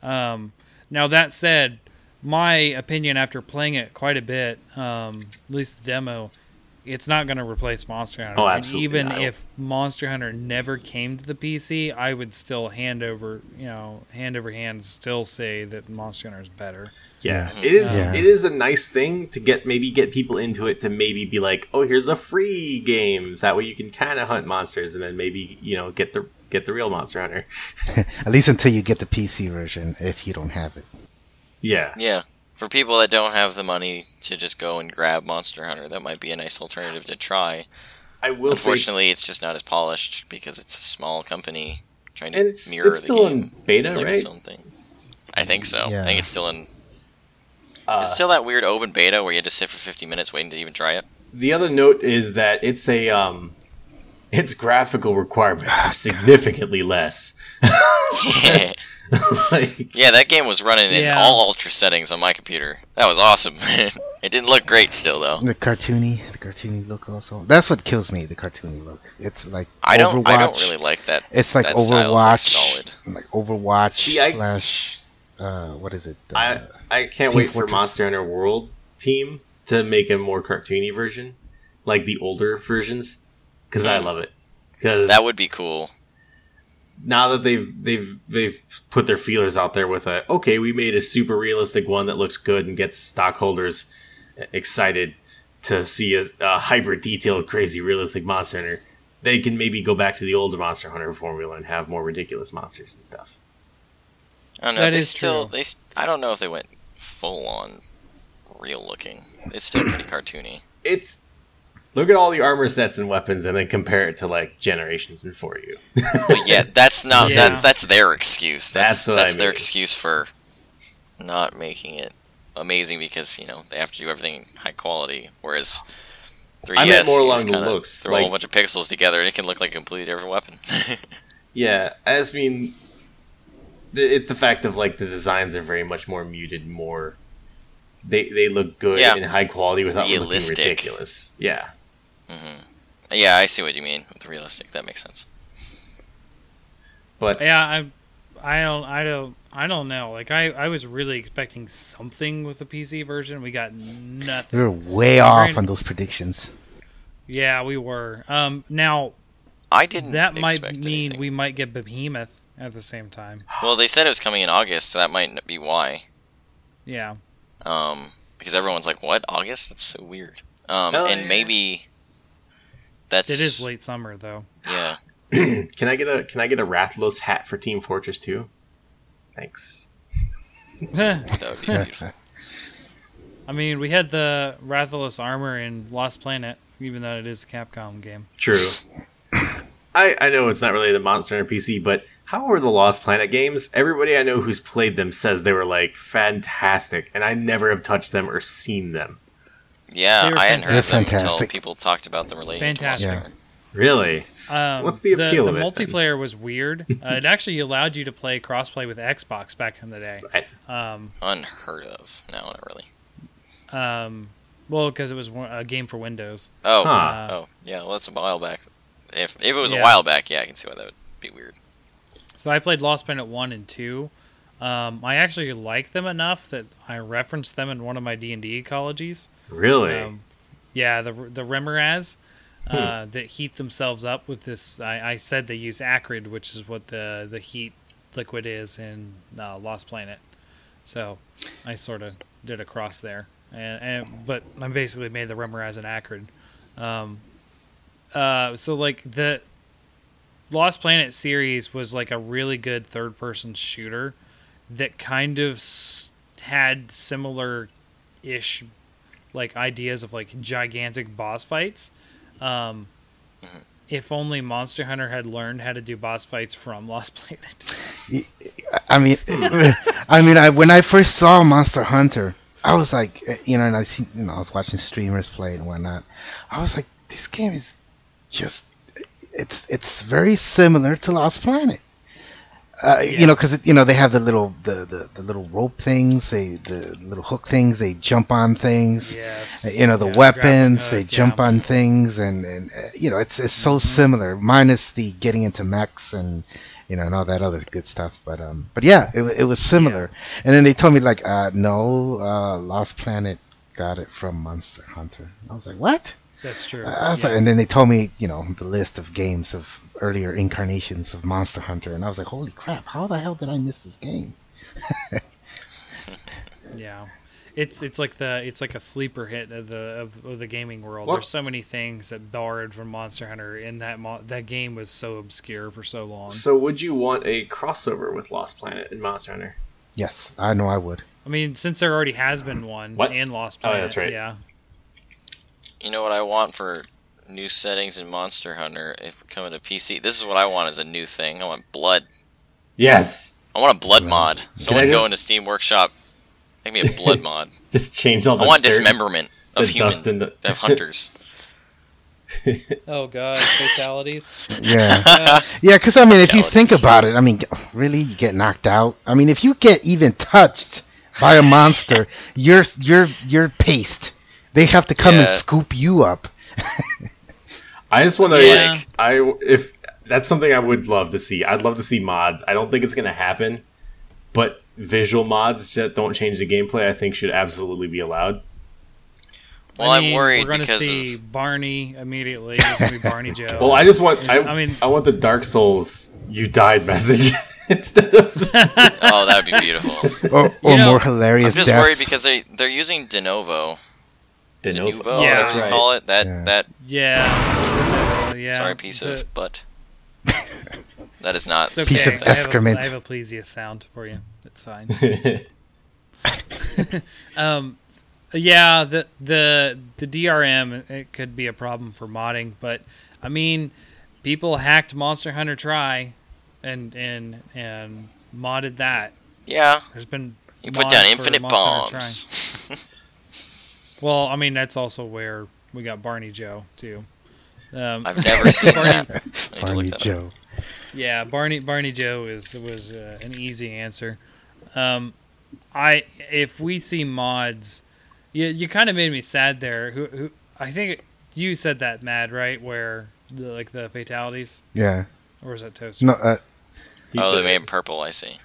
Now, that said, my opinion after playing it quite a bit, at least the demo, it's not going to replace Monster Hunter. Oh, absolutely. And even if Monster Hunter never came to the PC, I would still hand over hand still say that Monster Hunter is better. Yeah. It is a nice thing to get people into it, to maybe be like, "Oh, here's a free game." So that way you can kind of hunt monsters and then maybe, get the real Monster Hunter. At least until you get the PC version if you don't have it. Yeah. Yeah. For people that don't have the money to just go and grab Monster Hunter, that might be a nice alternative to try. I will say, unfortunately, it's just not as polished because it's a small company trying to mirror the game. And it's still in beta, right? Its own thing. I think so. Yeah. I think it's still in... it's still that weird open beta where you had to sit for 50 minutes waiting to even try it. The other note is that it's a... its graphical requirements are significantly less. Yeah. That game was running in all ultra settings on my computer. That was awesome. It didn't look great still, though. The cartoony look also. That's what kills me, the cartoony look. It's like Overwatch. I don't really like that. It's like that Overwatch. Solid. Like Overwatch slash... what is it? I can't wait for Monster Hunter World team to make a more cartoony version. Like the older versions. Because I love it. That would be cool. Now that they've put their feelers out there with we made a super realistic one that looks good and gets stockholders excited to see a hyper detailed, crazy, realistic Monster Hunter, they can maybe go back to the older Monster Hunter formula and have more ridiculous monsters and stuff. I don't know. I don't know if they went full on real looking. It's still pretty cartoony. It's. Look at all the armor sets and weapons and then compare it to, Generations and 4U. But that's not... Yeah. That's their excuse. That's their excuse for not making it amazing because, they have to do everything high quality, whereas 3DS is kind of throw a whole bunch of pixels together and it can look like a completely different weapon. Yeah, I just mean... It's the fact of, the designs are very much more muted, more... They look good and high quality without looking ridiculous. Yeah. Mm-hmm. Yeah, I see what you mean with realistic. That makes sense. But I don't know. I was really expecting something with the PC version. We got nothing. We were way off on those predictions. Yeah, we were. Now I didn't. That might mean anything. We might get Behemoth at the same time. Well, they said it was coming in August, so that might be why. Yeah. Because everyone's like, "What? August? That's so weird." Maybe. It is late summer, though. Yeah. Can I get a Rathalos hat for Team Fortress 2? Thanks. That would be beautiful. I mean, we had the Rathalos armor in Lost Planet, even though it is a Capcom game. True. I know it's not really the Monster Hunter PC, but how are the Lost Planet games? Everybody I know who's played them says they were, like, fantastic, and I never have touched them or seen them. Yeah, I hadn't heard of them until people talked about them related to Monster Hunter. Really? What's the appeal of it? The multiplayer was weird. It actually allowed you to play crossplay with Xbox back in the day. Unheard of. No, not really. Well, because it was a game for Windows. Yeah, well, that's a while back. If it was a while back, I can see why that would be weird. So I played Lost Planet 1 and 2. I actually liked them enough that I referenced them in one of my D&D ecologies. Really? Yeah, the Remoraz that heat themselves up with this. I said they use acrid, which is what the heat liquid is in Lost Planet. So I sort of did a cross there. But I basically made the Remoraz an acrid. So like the Lost Planet series was like a really good third person shooter that kind of had similar ish like ideas of like gigantic boss fights. If only Monster Hunter had learned how to do boss fights from Lost Planet. I mean, when I first saw Monster Hunter, I was like, and I was watching streamers play and whatnot. I was like, this game is just, it's very similar to Lost Planet. Because they have the little rope things, the little hook things. They jump on things. Yes. The weapons. They jump on things, and it's so similar, minus the getting into mechs and all that other good stuff. But yeah, it was similar. Yeah. And then they told me like, Lost Planet got it from Monster Hunter. I was like, what? That's true. And then they told me, the list of games of earlier incarnations of Monster Hunter, and I was like, holy crap, how the hell did I miss this game? Yeah. It's like a sleeper hit of the gaming world. What? There's so many things that borrowed from Monster Hunter, and that game was so obscure for so long. So would you want a crossover with Lost Planet and Monster Hunter? Yes, I know I would. I mean, since there already has been one in Lost Planet. Oh, that's right. Yeah. You know what I want for new settings in Monster Hunter if we're coming to PC? This is what I want as a new thing. I want blood. Yes. I want a blood mod. Someone go into Steam Workshop, make me a blood mod. Just change all the dismemberment of humans, of hunters. Oh, God. Fatalities? Yeah. Yeah, because, I mean, if you think about it, I mean, really? You get knocked out? I mean, if you get even touched by a monster, you're paste. They have to come and scoop you up. I just want to if that's something I would love to see. I'd love to see mods. I don't think it's going to happen, but visual mods that don't change the gameplay, I think, should absolutely be allowed. Well, I'm worried we're going to see Barney immediately. There's going to be Barney Joe. Well, I just want I want the Dark Souls "you died" message. Instead of oh, that would be beautiful. Or more hilarious. I'm just worried because they're using de novo. De novo, yeah, that's what you call it. Sorry, piece of butt. That is not. It's okay. Piece of excrement. I have a Plesia sound for you. It's fine. Yeah, the DRM it could be a problem for modding, but I mean, people hacked Monster Hunter Tri, and modded that. Yeah, there's been you put down infinite bombs. Well, I mean, that's also where we got Barney Joe, too. I've never seen that. Barney Joe. Up. Yeah, Barney Joe was an easy answer. If we see mods, you kind of made me sad there. Who I think you said that, Mad, right? Where the fatalities? Yeah. Or is that Toaster? No. They made him purple. I see.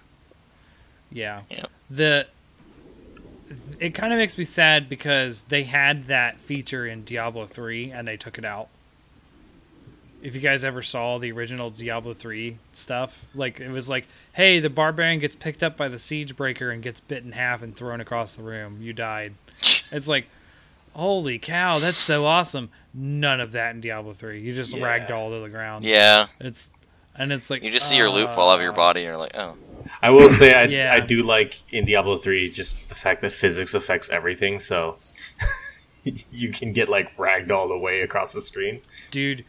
Yeah. Yep. It kind of makes me sad because they had that feature in Diablo 3 and they took it out. If you guys ever saw the original Diablo 3 stuff, like it was like, hey, the Barbarian gets picked up by the Siege Breaker and gets bit in half and thrown across the room. You died. It's like, holy cow, that's so awesome. None of that in Diablo 3. You just ragdoll to the ground. Yeah. It's like you just see your loot fall out of your body and you're like, oh. I will say I do like in Diablo 3 just the fact that physics affects everything, so you can get like ragged all the way across the screen. Dude,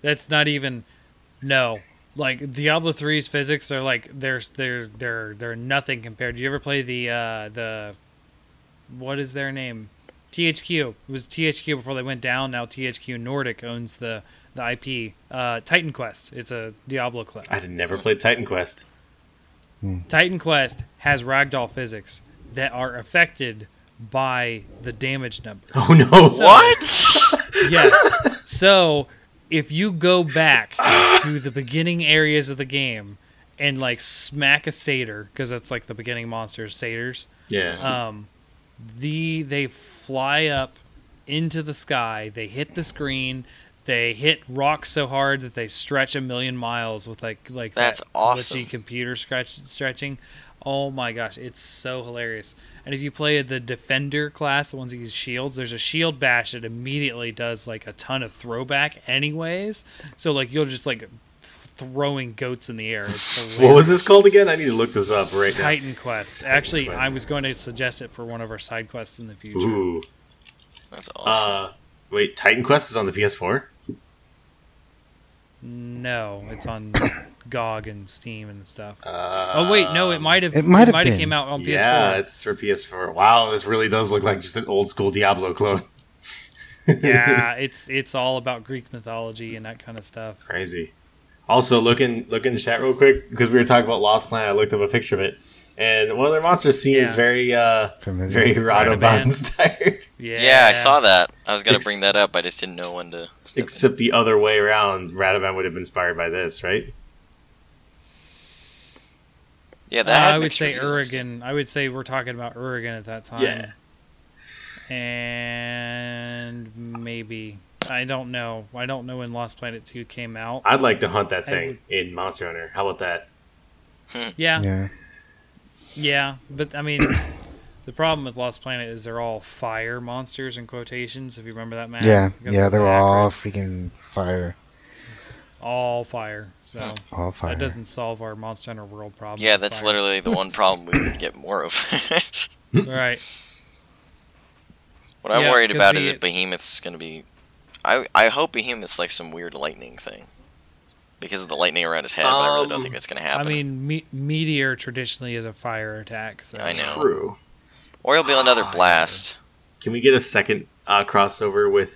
that's not even no. Like Diablo 3's physics are like they're nothing compared. Did you ever play the what is their name? THQ. It was THQ before they went down. Now THQ Nordic owns the IP. Titan Quest. It's a Diablo clone. I had never played Titan Quest. Titan Quest has ragdoll physics that are affected by the damage number. Oh no! So, what? Yes. So if you go back to the beginning areas of the game and like smack a satyr, because that's like the beginning monsters, satyrs. Yeah. They fly up into the sky. They hit the screen. They hit rocks so hard that they stretch a million miles with like that's that awesome glitchy computer stretching. Oh my gosh, it's so hilarious! And if you play the Defender class, the ones that use shields, there's a shield bash that immediately does like a ton of throwback, anyways. So like you'll just like throwing goats in the air. What was this called again? I need to look this up right now. Titan Quest. Actually, I was going to suggest it for one of our side quests in the future. Ooh, that's awesome. Wait, Titan Quest is on the PS4? No, it's on GOG and Steam and stuff. Oh wait, no, it might have came out on PS4. Yeah, it's for PS4. Wow, this really does look like just an old school Diablo clone. Yeah, it's all about Greek mythology and that kind of stuff. Crazy. Also, look in the chat real quick because we were talking about Lost Planet. I looked up a picture of it, and one of their monsters seems very very Radovan inspired. Yeah, I saw that. I was gonna bring that up. I just didn't know when to. Except the other way around, Radovan would have been inspired by this, right? Yeah, that I would say Urigan. I would say we're talking about Urigan at that time. Yeah, and maybe I don't know. I don't know when Lost Planet 2 came out. I'd like to hunt that thing in Monster Hunter. How about that? Yeah, but I mean, the problem with Lost Planet is they're all fire monsters in quotations. If you remember that map. Yeah, they're all freaking fire. All fire. So all fire. That doesn't solve our Monster Hunter World problem. Yeah, that's literally the one problem we would get more of. Right. What I'm worried about is that Behemoth's going to be. I hope Behemoth's like some weird lightning thing. Because of the lightning around his head, but I really don't think that's going to happen. I mean, meteor traditionally is a fire attack. So. I know. True. Or he'll be another blast. Can we get a second crossover with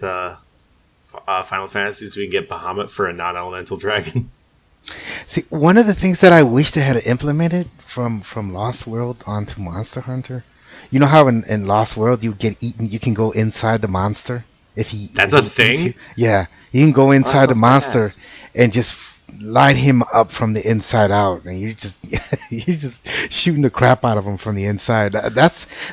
Final Fantasy so we can get Bahamut for a non-elemental dragon? See, one of the things that I wish they had implemented from Lost World onto Monster Hunter, you know how in Lost World you get eaten, you can go inside the monster? That's a thing? You can go inside the monster and just light him up from the inside out, and you're just shooting the crap out of him from the inside. That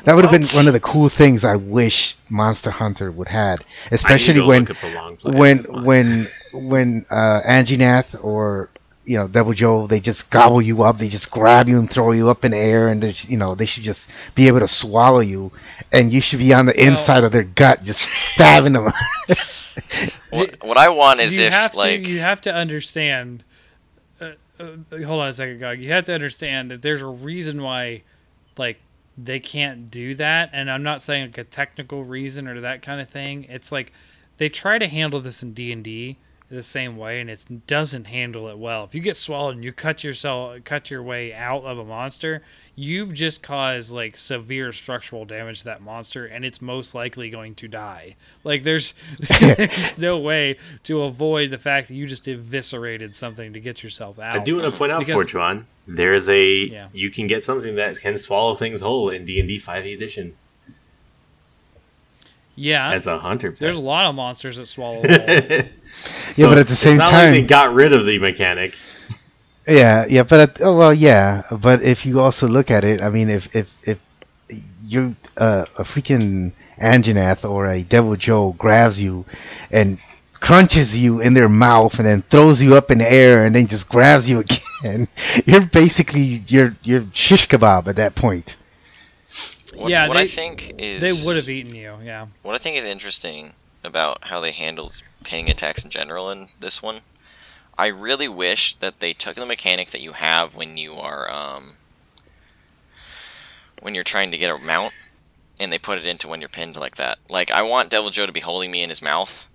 would have been one of the cool things I wish Monster Hunter would had, especially when Anjanath or Deviljho, they just gobble you up, they just grab you and throw you up in the air, and they should just be able to swallow you, and you should be on the inside of their gut, just stabbing them. What I want is you have to understand. Hold on a second, Gog. You have to understand that there's a reason why, like, they can't do that, and I'm not saying like a technical reason or that kind of thing. It's like they try to handle this in D&D. The same way, and it doesn't handle it well. If you get swallowed and you cut your way out of a monster, you've just caused like severe structural damage to that monster, and it's most likely going to die. Like there's no way to avoid the fact that you just eviscerated something to get yourself out. I do want to point out, Fortran, there's you can get something that can swallow things whole in D&D 5e edition. Yeah, as a hunter, there's a lot of monsters that swallow whole. So but at the same time, like they got rid of the mechanic. But if you also look at it, I mean, if you're a freaking Anjanath or a Deviljho grabs you and crunches you in their mouth and then throws you up in the air and then just grabs you again, you're basically you're shish kebab at that point. I think is they would have eaten you. Yeah. What I think is interesting about how they handled ping attacks in general in this one, I really wish that they took the mechanic that you have when you are when you're trying to get a mount, and they put it into when you're pinned like that. Like, I want Deviljho to be holding me in his mouth.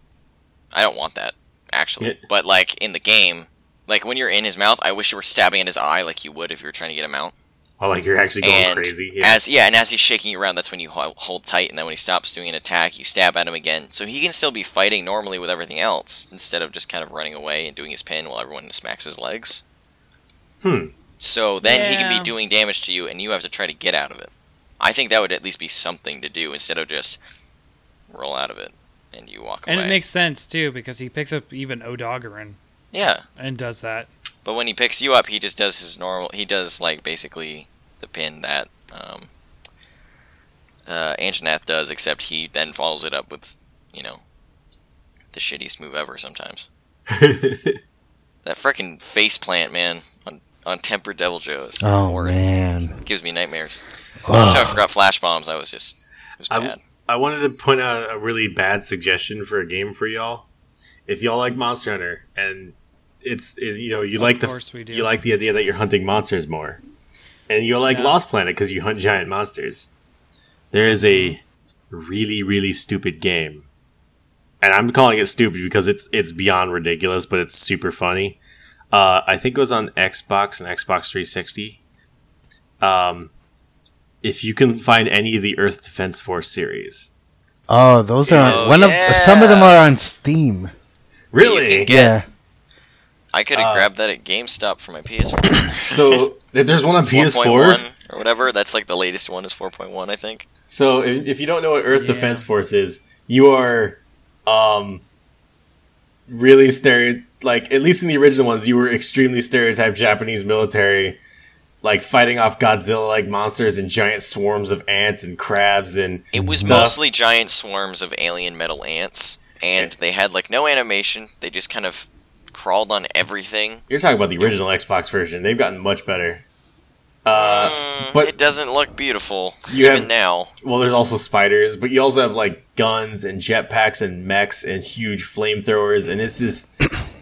I don't want that, actually. But, like, in the game, like, when you're in his mouth, I wish you were stabbing at his eye like you would if you were trying to get a mount. Oh, like you're actually going crazy. Yeah. And as he's shaking you around, that's when you hold tight, and then when he stops doing an attack, you stab at him again. So he can still be fighting normally with everything else, instead of just kind of running away and doing his pin while everyone smacks his legs. So then he can be doing damage to you, and you have to try to get out of it. I think that would at least be something to do, instead of just roll out of it, and you walk away. And it makes sense, too, because he picks up even O'Doggerin. Yeah. And does that. But when he picks you up, he just does his normal... He does, like, basically the pin that Anjanath does, except he then follows it up with, you know, the shittiest move ever sometimes. That frickin' faceplant, man, on Tempered Deviljho is horrid. Man. It gives me nightmares. Until I forgot flash bombs, it was bad. I wanted to point out a really bad suggestion for a game for y'all. If y'all like Monster Hunter, and you like the idea that you're hunting monsters more, and you like Lost Planet because you hunt giant monsters, there is a really, really stupid game, and I'm calling it stupid because it's beyond ridiculous, but it's super funny. I think it was on Xbox and Xbox 360. If you can find any of the Earth Defense Force series. Oh, those are some of them are on Steam. Really? I could have grabbed that at GameStop for my PS4. So there's one on PS4 1.1 or whatever. That's like the latest one is 4.1, I think. So if you don't know what Earth Defense Force is, you are really at least in the original ones, you were extremely stereotyped Japanese military, like fighting off Godzilla-like monsters and giant swarms of ants and crabs and it was mostly giant swarms of alien metal ants, and they had like no animation. They just kind of crawled on everything. You're talking about the original Xbox version. They've gotten much better. But it doesn't look beautiful now. Well, there's also spiders, but you also have like guns and jetpacks and mechs and huge flamethrowers, and it's just.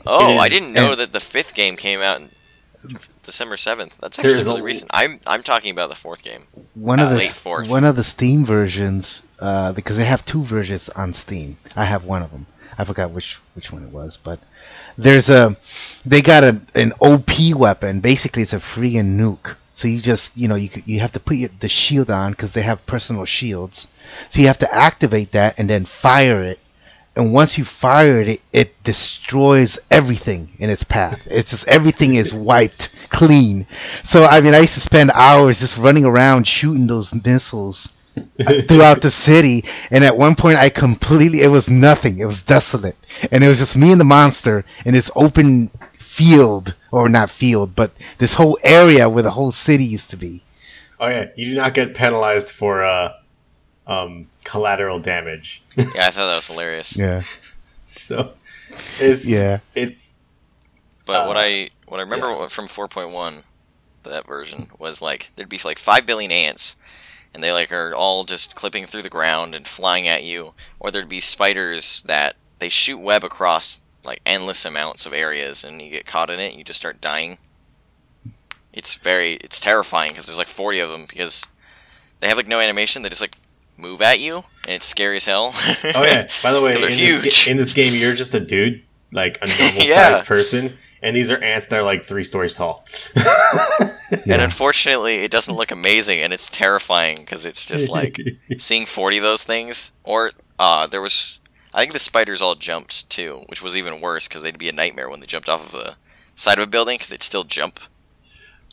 I didn't know that the fifth game came out. December 7th. That's actually really recent. I'm talking about the fourth game. One of the Steam versions, because they have two versions on Steam. I have one of them. I forgot which one it was, but there's they got an OP weapon. Basically, it's a freaking nuke. So you just you have to put the shield on because they have personal shields. So you have to activate that and then fire it. And once you fire it, it destroys everything in its path. It's just everything is wiped clean. So, I mean, I used to spend hours just running around shooting those missiles throughout the city. And at one point, it was nothing. It was desolate. And it was just me and the monster in this open field, or not field, but this whole area where the whole city used to be. Oh, yeah. You do not get penalized for... collateral damage. Yeah, I thought that was hilarious. Yeah. So it's but what I remember from 4.1, that version, was like there'd be like 5 billion ants, and they like are all just clipping through the ground and flying at you, or there'd be spiders that they shoot web across like endless amounts of areas, and you get caught in it and you just start dying. It's terrifying because there's like 40 of them because they have like no animation. They just like move at you, and it's scary as hell. Oh yeah! By the way, in this game, you're just a dude, like a normal-sized person, and these are ants that are like 3 stories tall. And unfortunately, it doesn't look amazing, and it's terrifying because it's just like seeing 40 of those things. Or I think the spiders all jumped too, which was even worse because they'd be a nightmare when they jumped off of the side of a building because they'd still jump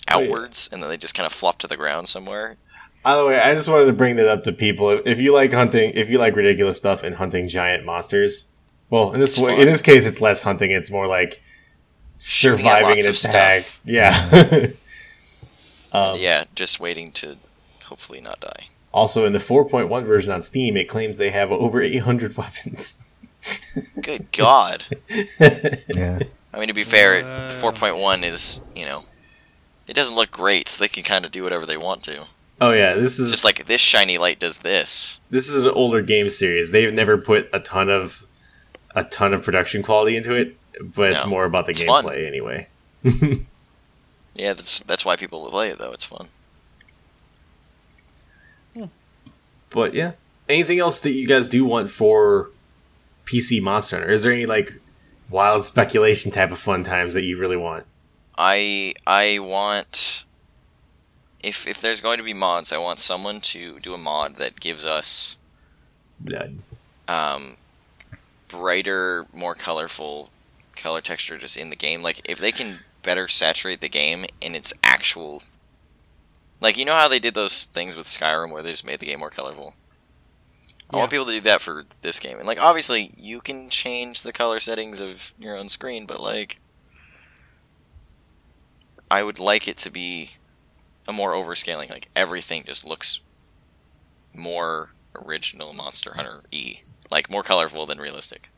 outwards, and then they just kind of flop to the ground somewhere. By the way, I just wanted to bring that up to people. If you like hunting, if you like ridiculous stuff and hunting giant monsters, well, in this case, it's less hunting; it's more like surviving an attack. Yeah, just waiting to hopefully not die. Also, in the 4.1 version on Steam, it claims they have over 800 weapons. Good God! Yeah, I mean, to be fair, 4.1 is it doesn't look great, so they can kind of do whatever they want to. Oh yeah, this is just like this shiny light does this. This is an older game series. They've never put a ton of production quality into it, But it's more about the gameplay anyway. Yeah, that's why people play it, though. It's fun. Yeah. But, yeah. Anything else that you guys do want for PC Monster Hunter? Is there any, like, wild speculation type of fun times that you really want? I want... If there's going to be mods, I want someone to do a mod that gives us... Blood. Brighter, more colorful color texture just in the game. Like, if they can better saturate the game in its actual... Like, you know how they did those things with Skyrim where they just made the game more colorful? Yeah. I want people to do that for this game. And, like, obviously, you can change the color settings of your own screen, but, like... I would like it to be... a more overscaling, like everything just looks more original Monster Hunter-y, like more colorful than realistic,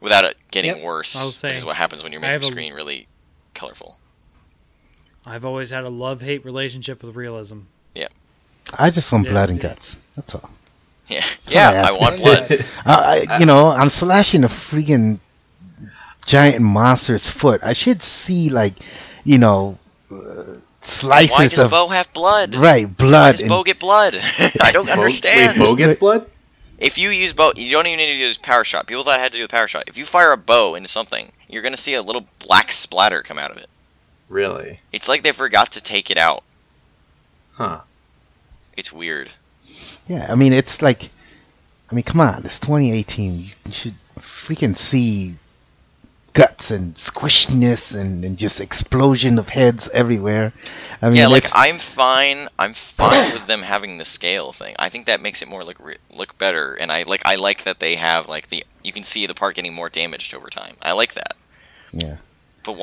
without it getting worse, which is what happens when you make your screen really colorful. I've always had a love-hate relationship with realism. Yeah, I just want blood and guts. That's all. Yeah, I want blood. I'm slashing a freaking giant monster's foot. I should see, like, you know. Slices why does Bo have blood? Right, blood. Why does Bo get blood? I don't understand. Wait, Bo gets blood? If you use Bo, you don't even need to use power shot. People thought it had to do with power shot. If you fire a bow into something, you're going to see a little black splatter come out of it. Really? It's like they forgot to take it out. Huh. It's weird. Yeah, I mean, it's like... I mean, come on, it's 2018. You should freaking see... guts and squishiness and just explosion of heads everywhere. I mean, I'm fine with them having the scale thing. I think that makes it more look better, and I like that they have like the you can see the part getting more damaged over time. I like that. Yeah. But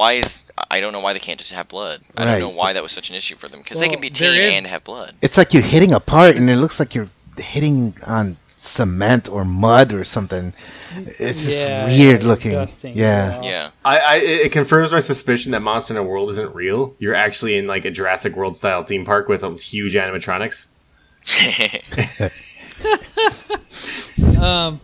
I don't know why they can't just have blood. I don't know why that was such an issue for them because they can be teen and have blood. It's like you're hitting a part and it looks like you're hitting on cement or mud or something. It's weird looking. Disgusting. Yeah. It confirms my suspicion that Monster Hunter World isn't real. You're actually in like a Jurassic World style theme park with huge animatronics. I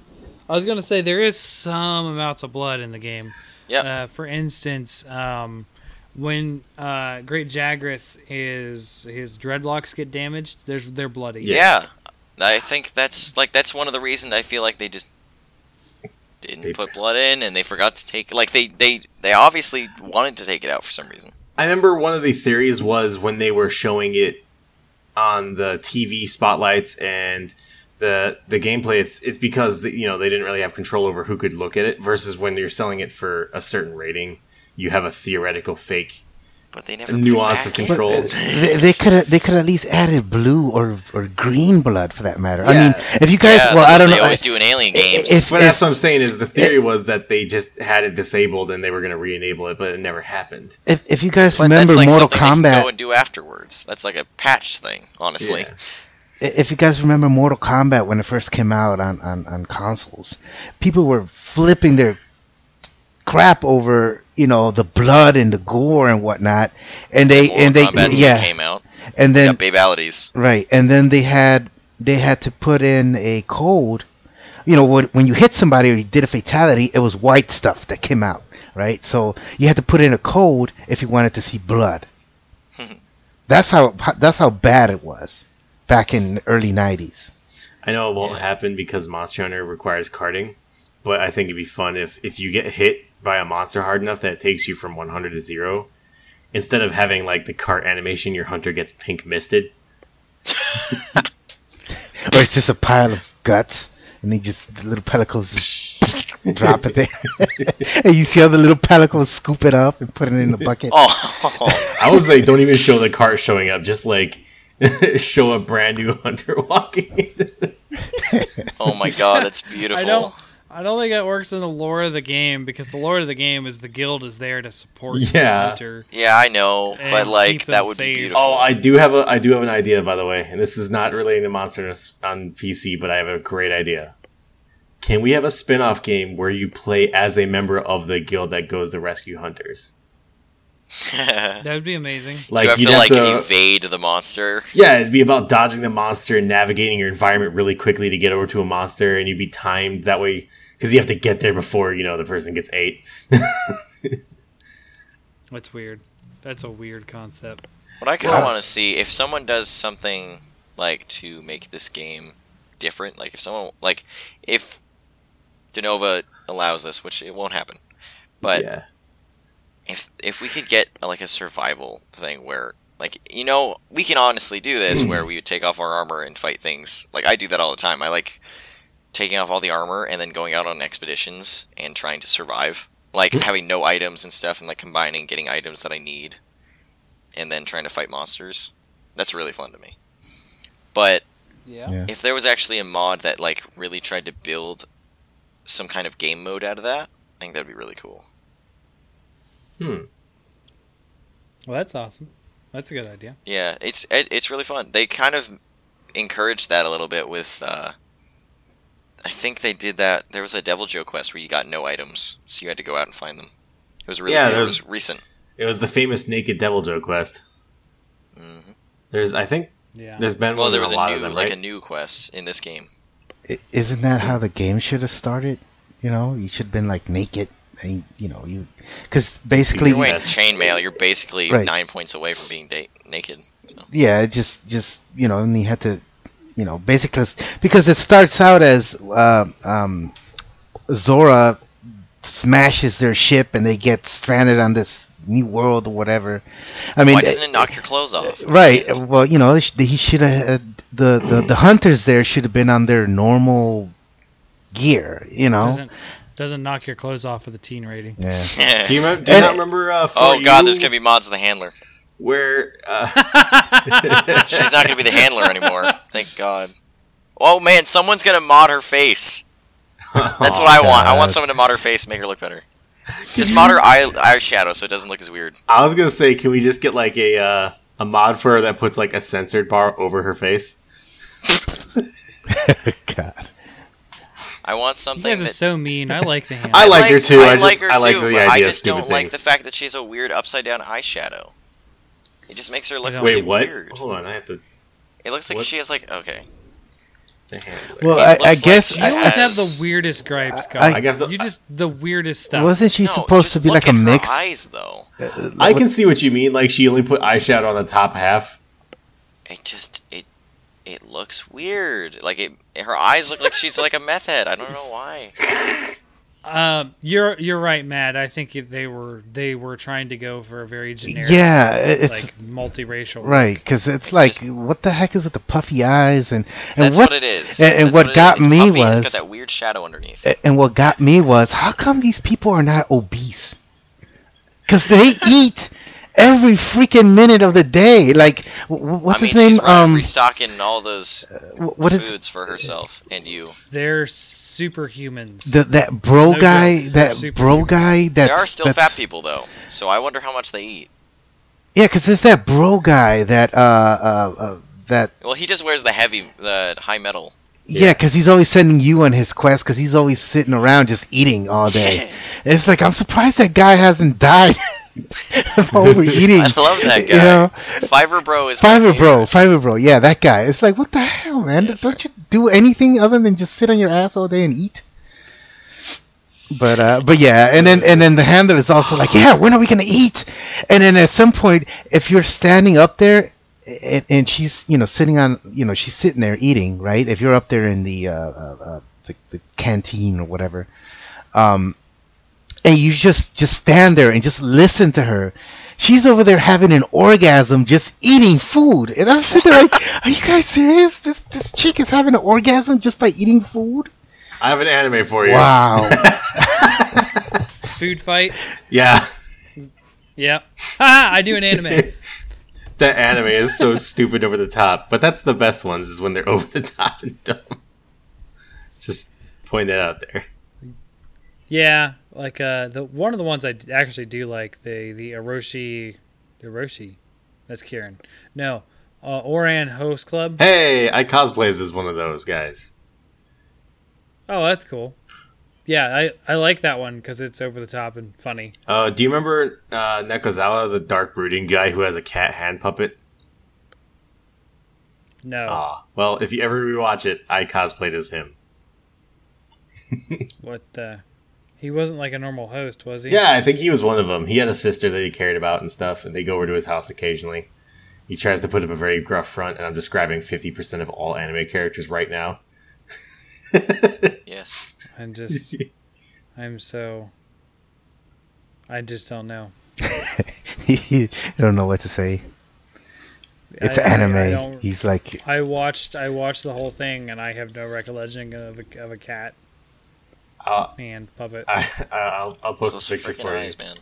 was gonna say there is some amounts of blood in the game. Yeah. For instance, when Great Jagras his dreadlocks get damaged, they're bloody. Yeah. I think that's one of the reasons I feel like they just didn't put blood in, and they forgot to take... Like, they obviously wanted to take it out for some reason. I remember one of the theories was when they were showing it on the TV spotlights and the gameplay, it's because, you know, they didn't really have control over who could look at it, versus when you're selling it for a certain rating, you have a theoretical fake... But they never nuance of control. They could at least added blue or green blood for that matter. Yeah. I mean, if you guys, I don't know. They always do in Alien games. But that's what I'm saying is the theory was that they just had it disabled and they were going to re-enable it, but it never happened. If you guys remember that's like Mortal Kombat, they can go and do afterwards. That's like a patch thing, honestly. Yeah. If you guys remember Mortal Kombat when it first came out on consoles, people were flipping their crap over, you know, the blood and the gore and whatnot, and they came out, and then babalities, right, and then they had to put in a code, you know, when you hit somebody or you did a fatality, it was white stuff that came out, right? So you had to put in a code if you wanted to see blood. That's how bad it was back in the early 90s. I know it won't happen because Monster Hunter requires carding, but I think it'd be fun if you get hit by a monster hard enough that it takes you from 100 to 0. Instead of having like the cart animation, your hunter gets pink misted. Or it's just a pile of guts, and they just the little pellicles just drop it there. And you see how the little pellicles scoop it up and put it in the bucket. Oh, I was like, don't even show the cart showing up, just like show a brand new hunter walking. Oh my god, that's beautiful. I don't think that works in the lore of the game, because the lore of the game is the guild is there to support the hunter. Yeah, I know, but like that would be beautiful. Oh, I do have an idea, by the way, and this is not relating to Monsters on PC, but I have a great idea. Can we have a spin-off game where you play as a member of the guild that goes to rescue hunters? That would be amazing. Like, you'd have to evade the monster. Yeah, it'd be about dodging the monster and navigating your environment really quickly to get over to a monster, and you'd be timed that way because you have to get there before, you know, the person gets ate. That's weird. That's a weird concept. What I kind of want to see, if someone does something like to make this game different, like if someone, like if DeNova allows this, which it won't happen, but yeah. If we could get like a survival thing where, like, you know, we can honestly do this where we would take off our armor and fight things. Like, I do that all the time. I like taking off all the armor and then going out on expeditions and trying to survive. Like, having no items and stuff, and like combining, getting items that I need, and then trying to fight monsters. That's really fun to me. But if there was actually a mod that like really tried to build some kind of game mode out of that, I think that'd be really cool. Well, that's awesome. That's a good idea. Yeah, it's really fun. They kind of encouraged that a little bit with... I think they did that. There was a Deviljho quest where you got no items, so you had to go out and find them. It was really it was recent. It was the famous Naked Deviljho quest. Mm-hmm. There's been a new quest in this game. Isn't that how the game should have started? You know, you should have been like naked. And, you know, because basically you're wearing chainmail. You're basically 9 points away from being naked. So. Yeah, just you know, and you had to, you know, basically because it starts out as Zora smashes their ship and they get stranded on this new world or whatever. I mean, why doesn't it knock your clothes off? Right. Well, you know, he should have the hunters there should have been on their normal gear. You know. Doesn't knock your clothes off with a teen rating. Yeah. Yeah. Do you not remember? There's gonna be mods of the handler. Where she's not gonna be the handler anymore. Thank God. Oh man, someone's gonna mod her face. That's what I want. I want someone to mod her face, and make her look better. Just mod her eyeshadow so it doesn't look as weird. I was gonna say, can we just get like a mod for her that puts like a censored bar over her face? God. I want something. You guys are so mean. I like the hand. I like her too. I just don't like the fact that she has a weird upside down eyeshadow. It just makes her look really weird. Hold on, I have to. It looks like she has like The hand. Well, I guess you always have the weirdest gripes, guys. You just the weirdest stuff. Wasn't she supposed to be like a mix? Her eyes though. I can see what you mean. Like she only put eyeshadow on the top half. It looks weird. Like her eyes look like she's like a meth head. I don't know why. You're right, Matt. I think they were trying to go for a very generic, like multiracial, right? Because it's like, just, what the heck is with the puffy eyes and that's what it is. And what got me was it's got that weird shadow underneath. And what got me was how come these people are not obese? Because they eat. Every freaking minute of the day, like what's his name? She's restocking all those foods for herself and you. They're superhumans. That bro guy. There are still fat people though, so I wonder how much they eat. Yeah, because there's that bro guy that. Well, he just wears the high metal. Yeah, because he's always sending you on his quest because he's always sitting around just eating all day. It's like I'm surprised that guy hasn't died. Overeating. I love that guy. You know? Fiverr Bro. Yeah, that guy. It's like, what the hell, man? Yeah, Don't you do anything other than just sit on your ass all day and eat? But yeah, and then the handler is also like, yeah, when are we gonna eat? And then at some point, if you're standing up there and she's she's sitting there eating, right? If you're up there in the canteen or whatever, and you just stand there and just listen to her. She's over there having an orgasm just eating food. And I'm sitting there like, are you guys serious? This chick is having an orgasm just by eating food? I have an anime for you. Wow. Food fight? Yeah. Yeah. I do an anime. That anime is so stupid over the top. But that's the best ones is when they're over the top and dumb. Just point that out there. Yeah. Like the one of the ones I actually do like the Eroshi, that's Kieran. No, Oran Host Club. Hey, I cosplays as one of those guys. Oh, that's cool. Yeah, I like that one because it's over the top and funny. Do you remember Nekozawa, the dark brooding guy who has a cat hand puppet? No. Well, if you ever rewatch it, I cosplayed as him. What the? He wasn't like a normal host, was he? Yeah, I think he was one of them. He had a sister that he cared about and stuff, and they go over to his house occasionally. He tries to put up a very gruff front, and I'm describing 50% of all anime characters right now. Yes. I just don't know. I don't know what to say. It's anime. He's like... I watched the whole thing, and I have no recollection of a cat and puppet. I'll post a picture for you. Man.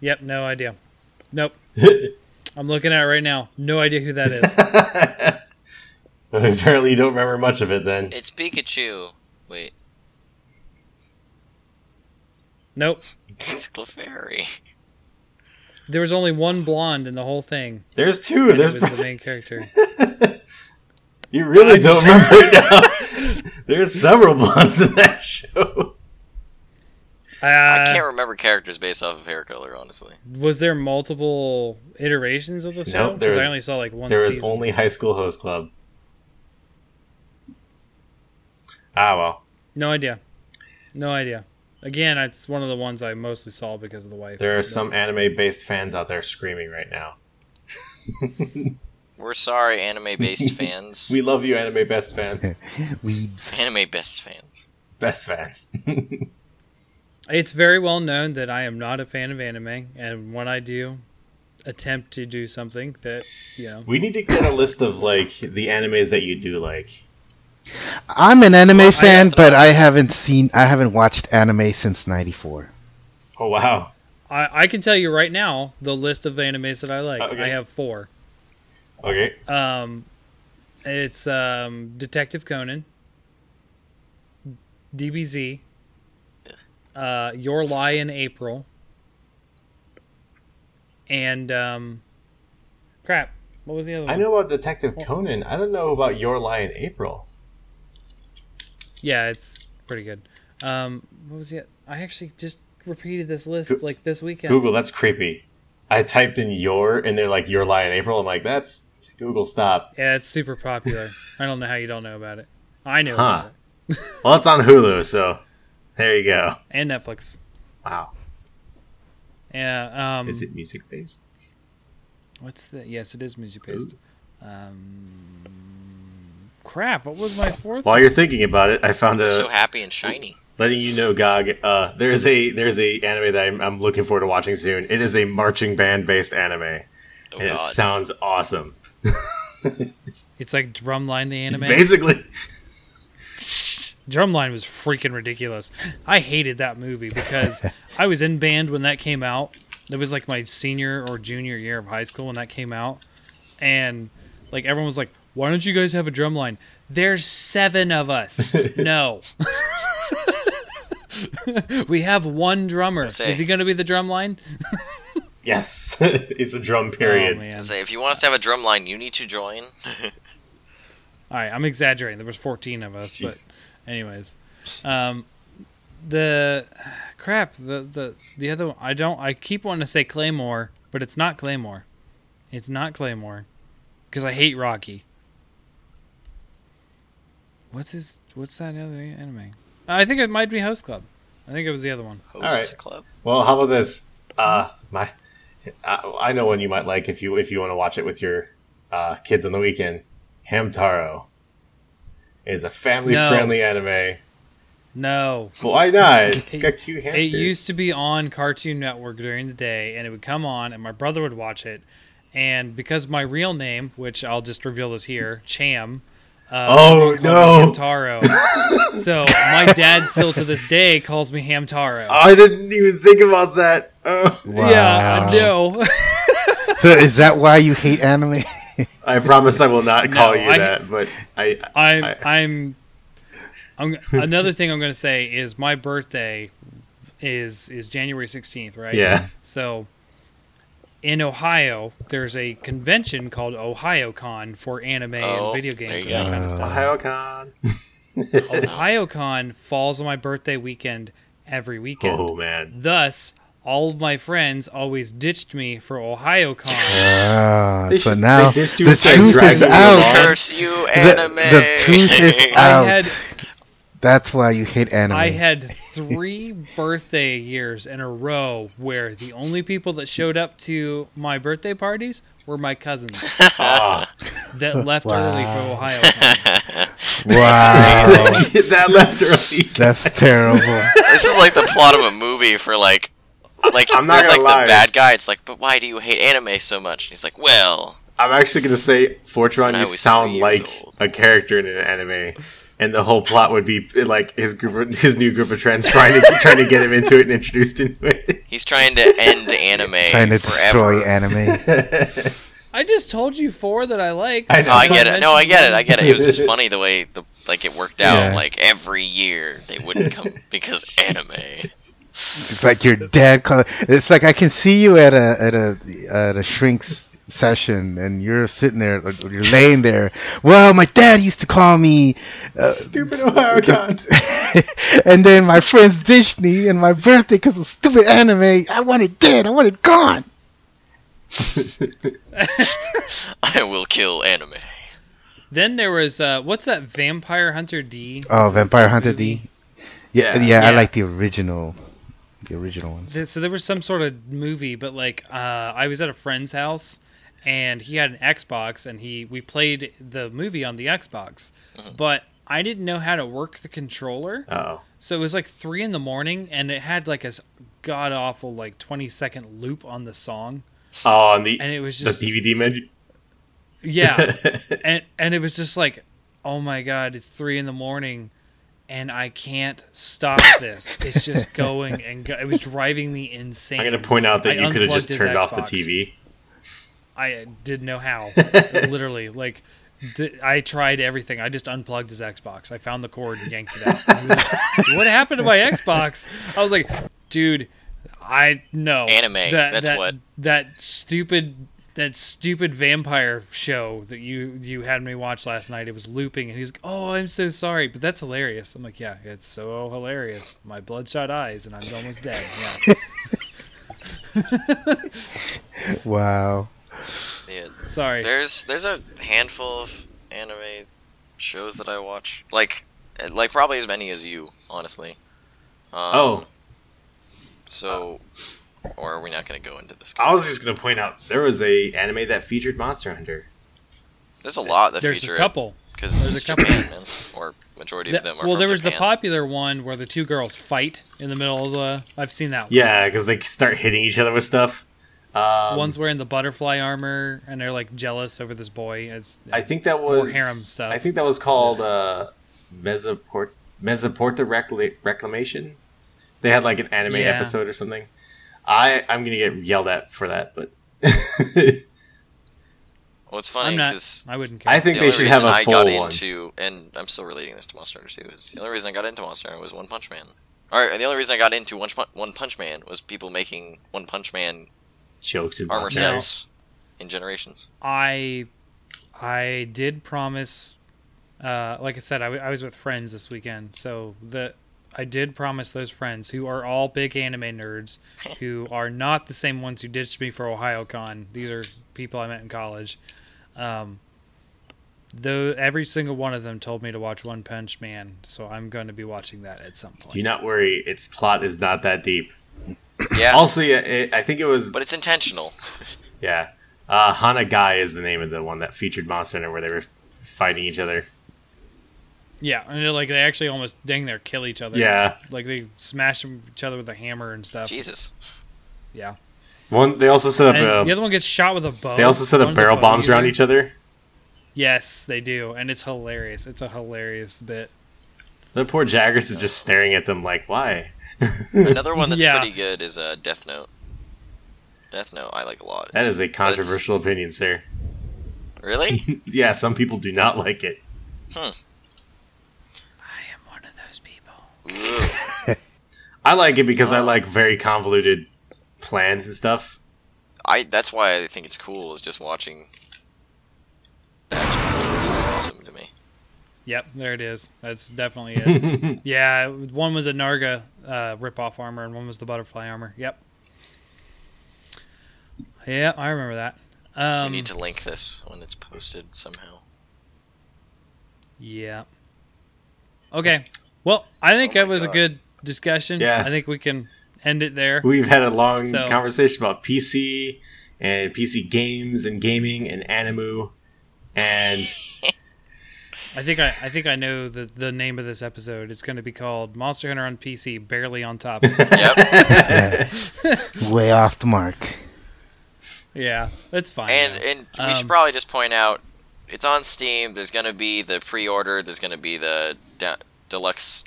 Yep, no idea. Nope. I'm looking at it right now. No idea who that is. Apparently you don't remember much of it, then. It's Pikachu. Wait. Nope. It's Clefairy. There was only one blonde in the whole thing. There's two. And there's the main character. You really don't remember it now. There's several blondes in that show. I can't remember characters based off of hair color, honestly. Was there multiple iterations of the show? No, because I only saw like one season. There was only High School Host Club. Ah, well. No idea. Again, it's one of the ones I mostly saw because of the wife. There are some anime-based fans out there screaming right now. We're sorry, anime-based fans. We love you, anime-based fans. Weebs. Anime-based fans. Best fans. It's very well known that I am not a fan of anime, and when I do attempt to do something that, you know... We need to get a list of, like, the animes that you do like. I'm an anime fan, but I haven't watched anime since '94. Oh wow! I can tell you right now the list of animes that I like. Okay. I have 4. Okay. It's Detective Conan, DBZ, Your Lie in April, and crap. What was the other one? I know about Detective Conan. I don't know about Your Lie in April. Yeah, it's pretty good. What was it? I actually just repeated this list like this weekend. Google, that's creepy. I typed in your, and they're like, Your Lie in April. I'm like, that's Google, stop. Yeah, it's super popular. I don't know how you don't know about it. I knew about it. Well, it's on Hulu, so there you go. And Netflix. Wow. Yeah. Is it music based? Yes, it is music based. Crap, what was my 4th? While you're thinking about it, I found so happy and shiny. Letting you know, Gog, there's a anime that I'm looking forward to watching soon. It is a marching band based anime, and it sounds awesome. It's like Drumline the anime, basically. Drumline was freaking ridiculous. I hated that movie because I was in band when that came out. It was like my senior or junior year of high school when that came out, and like everyone was like, why don't you guys have a drum line? There's 7 of us. No. We have one drummer. Is he going to be the drum line? Yes. It's a drum period. Oh, if you want us to have a drum line, you need to join. All right, I'm exaggerating. There was 14 of us. Jeez. But anyways. The other one, I keep wanting to say Claymore, but it's not Claymore. It's not Claymore. Because I hate Rocky. What's that other anime? I think it might be Host Club. I think it was the other one. Host Club. Well, how about this? I know one you might like if you want to watch it with your kids on the weekend. Hamtaro is a family-friendly anime. No. Why not? It's got cute hamsters. It used to be on Cartoon Network during the day, and it would come on, and my brother would watch it. And because my real name, which I'll just reveal this here, Cham. Oh, no. Hamtaro. So my dad still to this day calls me Hamtaro. I didn't even think about that. Oh. Wow. Yeah, I know. So is that why you hate anime? I promise I will not call you that. But I'm another thing I'm going to say is my birthday is January 16th, right? Yeah. So... in Ohio, there's a convention called Ohayocon for anime and video games and that kind of stuff. Ohayocon. Ohayocon falls on my birthday weekend every weekend. Oh, man. Thus, all of my friends always ditched me for Ohayocon. So now the truth is out. Curse you, anime. The truth is out. That's why you hate anime. I had 3 birthday years in a row where the only people that showed up to my birthday parties were my cousins that left early for Ohayocon. Wow. That left early. That's terrible. This is like the plot of a movie for like I'm not gonna lie. The bad guy. It's like, but why do you hate anime so much? And he's like, well, I'm actually gonna say, Fortran, you sound like a character in an anime, and the whole plot would be like his new group of friends trying to get him into it and introduced into it. He's trying to end anime, trying to destroy anime. I just told you 4 that I like. I know. Oh, I get it. It was just funny the way it worked out. Yeah. Like every year they wouldn't come because anime. It's like your dad calling. It's like I can see you at a shrink's session, and you're sitting there, you're laying there. Well, my dad used to call me stupid Ohayocon, and then my friends ditched me and my birthday because of stupid anime. I want it dead. I want it gone. I will kill anime. Then there was what's that? Vampire Hunter D. Oh, Vampire Hunter D. Yeah, I like the original. The original ones. So there was some sort of movie, but I was at a friend's house, and he had an Xbox, and we played the movie on the Xbox, but I didn't know how to work the controller. Oh. So it was 3 a.m, and it had a god awful 20-second loop on the song. Oh, and it was just the DVD menu. Yeah, and it was just like, oh my god, it's 3 a.m. and I can't stop this. It's just going it was driving me insane. I'm going to point out that you could have just turned off the TV. I didn't know how. Literally, I tried everything. I just unplugged his Xbox. I found the cord and yanked it out. I was like, what happened to my Xbox? I was like, dude, I know. Anime. That stupid vampire show that you had me watch last night, it was looping, and he's like, oh, I'm so sorry, but that's hilarious. I'm like, yeah, it's so hilarious. My bloodshot eyes, and I'm almost dead. Yeah. Wow. Yeah, sorry. There's a handful of anime shows that I watch. Like probably as many as you, honestly. So... Or are we not going to go into this? I was just going to point out there was a anime that featured Monster Hunter. There's a lot that feature it. There's a couple. Because Japan, man, or majority of them are from Japan. Well, there was the popular one where the 2 girls fight in the middle of the... I've seen that one. Yeah, because they start hitting each other with stuff. One's wearing the butterfly armor, and they're jealous over this boy. I think that was... Or harem stuff. I think that was called Mesoporta Reclamation. They had an anime episode or something. I'm gonna get yelled at for that, but well, it's funny because I wouldn't care. I think they should have a full one. And I'm still relating this to Monster Hunter 2. Is the only reason I got into Monster Hunter was One Punch Man. Or the only reason I got into One Punch Man was people making One Punch Man jokes and armor sets in Generations. I did promise, like I said, I was with friends this weekend, so I did promise those friends who are all big anime nerds, who are not the same ones who ditched me for Ohayocon. These are people I met in college. Though every single one of them told me to watch One Punch Man, so I'm going to be watching that at some point. Do not worry, its plot is not that deep. Yeah. Also, I think it was, but it's intentional. Yeah, Hanagai is the name of the one that featured Monster Hunter, where they were fighting each other. Yeah, and they actually almost kill each other. Yeah, they smash each other with a hammer and stuff. Jesus. Yeah. One. They also set up. The other one gets shot with a bow. They also set up barrel bombs around each other. Yes, they do, and it's hilarious. It's a hilarious bit. The poor Jaggers is just staring at them like, why? Another one that's pretty good is Death Note. Death Note, I like a lot. That is a controversial opinion, sir. Really? Yeah, some people do not like it. Hmm. I like it because I like very convoluted plans and stuff. That's why I think it's cool, is just watching that. It's just awesome to me. Yep, there it is. That's definitely it. Yeah, one was a Narga ripoff armor, and one was the butterfly armor. Yep. Yeah, I remember that. We need to link this when it's posted somehow. Yeah. Okay. Well, I think that was a good discussion. Yeah. I think we can end it there. We've had a long conversation about PC and PC games and gaming and Animu and... I think I know the name of this episode. It's going to be called Monster Hunter on PC, Barely on Top. Yep. Way off the mark. Yeah, that's fine. And we should probably just point out, it's on Steam. There's going to be the pre-order. There's going to be the deluxe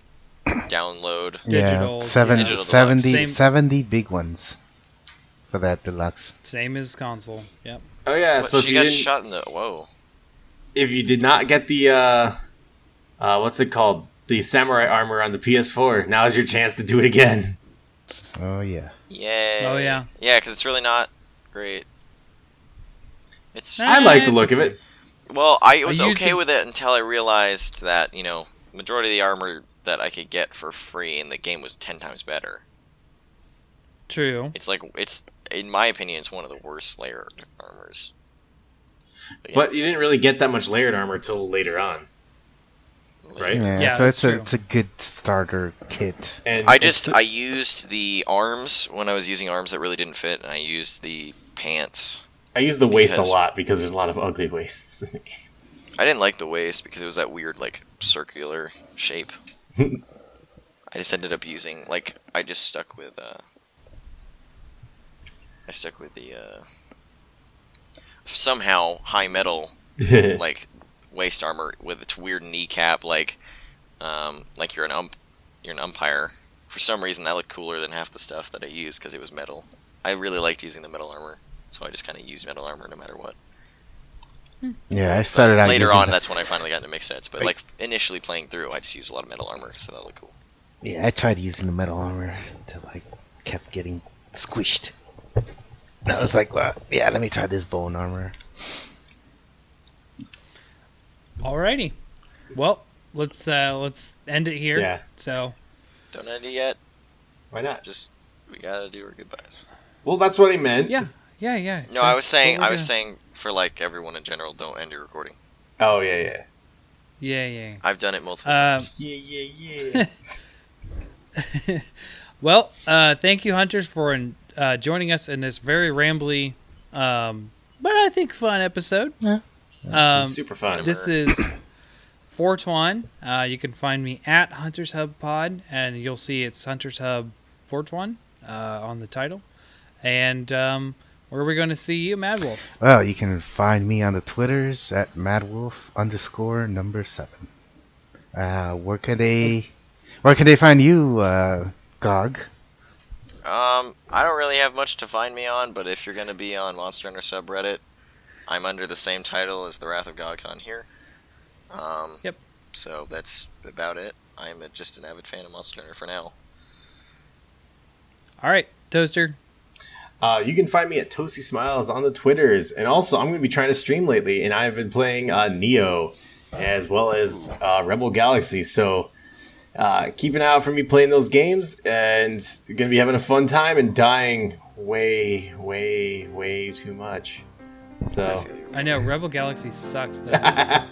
download. Yeah, digital, digital 70 big ones for that deluxe. Same as console. Yep. Oh, yeah. But so she got shot in the... Whoa. If you did not get the, what's it called? The samurai armor on the PS4. Now's your chance to do it again. Oh, yeah. Yay. Oh, yeah. Yeah, because it's really not great. I like the look of it. Well, I was okay with it until I realized that, you know, majority of the armor that I could get for free in the game was 10 times better. True. It's like, it's, in my opinion, it's one of the worst layered armors. But you didn't really get that much layered armor till later on, right? Yeah, so it's a good starter kit. And I used the arms when I was using arms that really didn't fit, and I used the pants. I used the waist a lot because there's a lot of ugly waists in the game. I didn't like the waist because it was that weird, like, circular shape. I just ended up using, like, I stuck with the somehow high metal like waist armor with its weird kneecap, like you're an umpire. For some reason that looked cooler than half the stuff that I used because it was metal. I really liked using the metal armor, so I just kind of used metal armor no matter what. Yeah, I started out later on. That's when I finally got into mix sets, but like initially playing through, I just used a lot of metal armor because that looked cool. Yeah, I tried using the metal armor until I kept getting squished. I was like, well, yeah, let me try this bone armor. Alrighty. Well, let's end it here. Yeah. So, don't end it yet. Why not? Just, we gotta do our goodbyes. Well, that's what he meant. Yeah. No, I was saying for like everyone in general, don't end your recording. Oh, yeah. I've done it multiple times. Yeah. Well, thank you, Hunters, for joining us in this very rambly, but I think fun episode. Yeah. Super fun. This is Fortwan. You can find me at Hunters Hub Pod, and you'll see it's Hunters Hub Fortwan on the title. And where are we going to see you, Mad Wolf? Well, you can find me on the Twitters at MadWolf_7. Where can they find you, Gog? I don't really have much to find me on, but if you're going to be on Monster Hunter subreddit, I'm under the same title as The Wrath of Gogcon here. Yep. So that's about it. I'm just an avid fan of Monster Hunter for now. All right, Toaster. You can find me at Toasty Smiles on the Twitters, and also I'm going to be trying to stream lately, and I've been playing Neo as well as Rebel Galaxy, so... keep an eye out for me playing those games, and you're going to be having a fun time and dying way, way, way too much. So I know, Rebel Galaxy sucks, though. I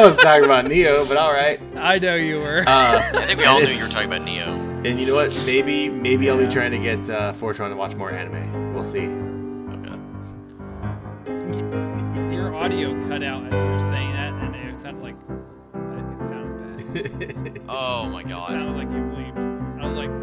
was talking about Neo, but all right. I know you were. I think we all knew you were talking about Neo. And you know what? Maybe I'll be trying to get Fortran to watch more anime. We'll see. Okay. Your audio cut out as you were saying that, and it sounded like... Oh my god. It sounded like you bleeped. I was like...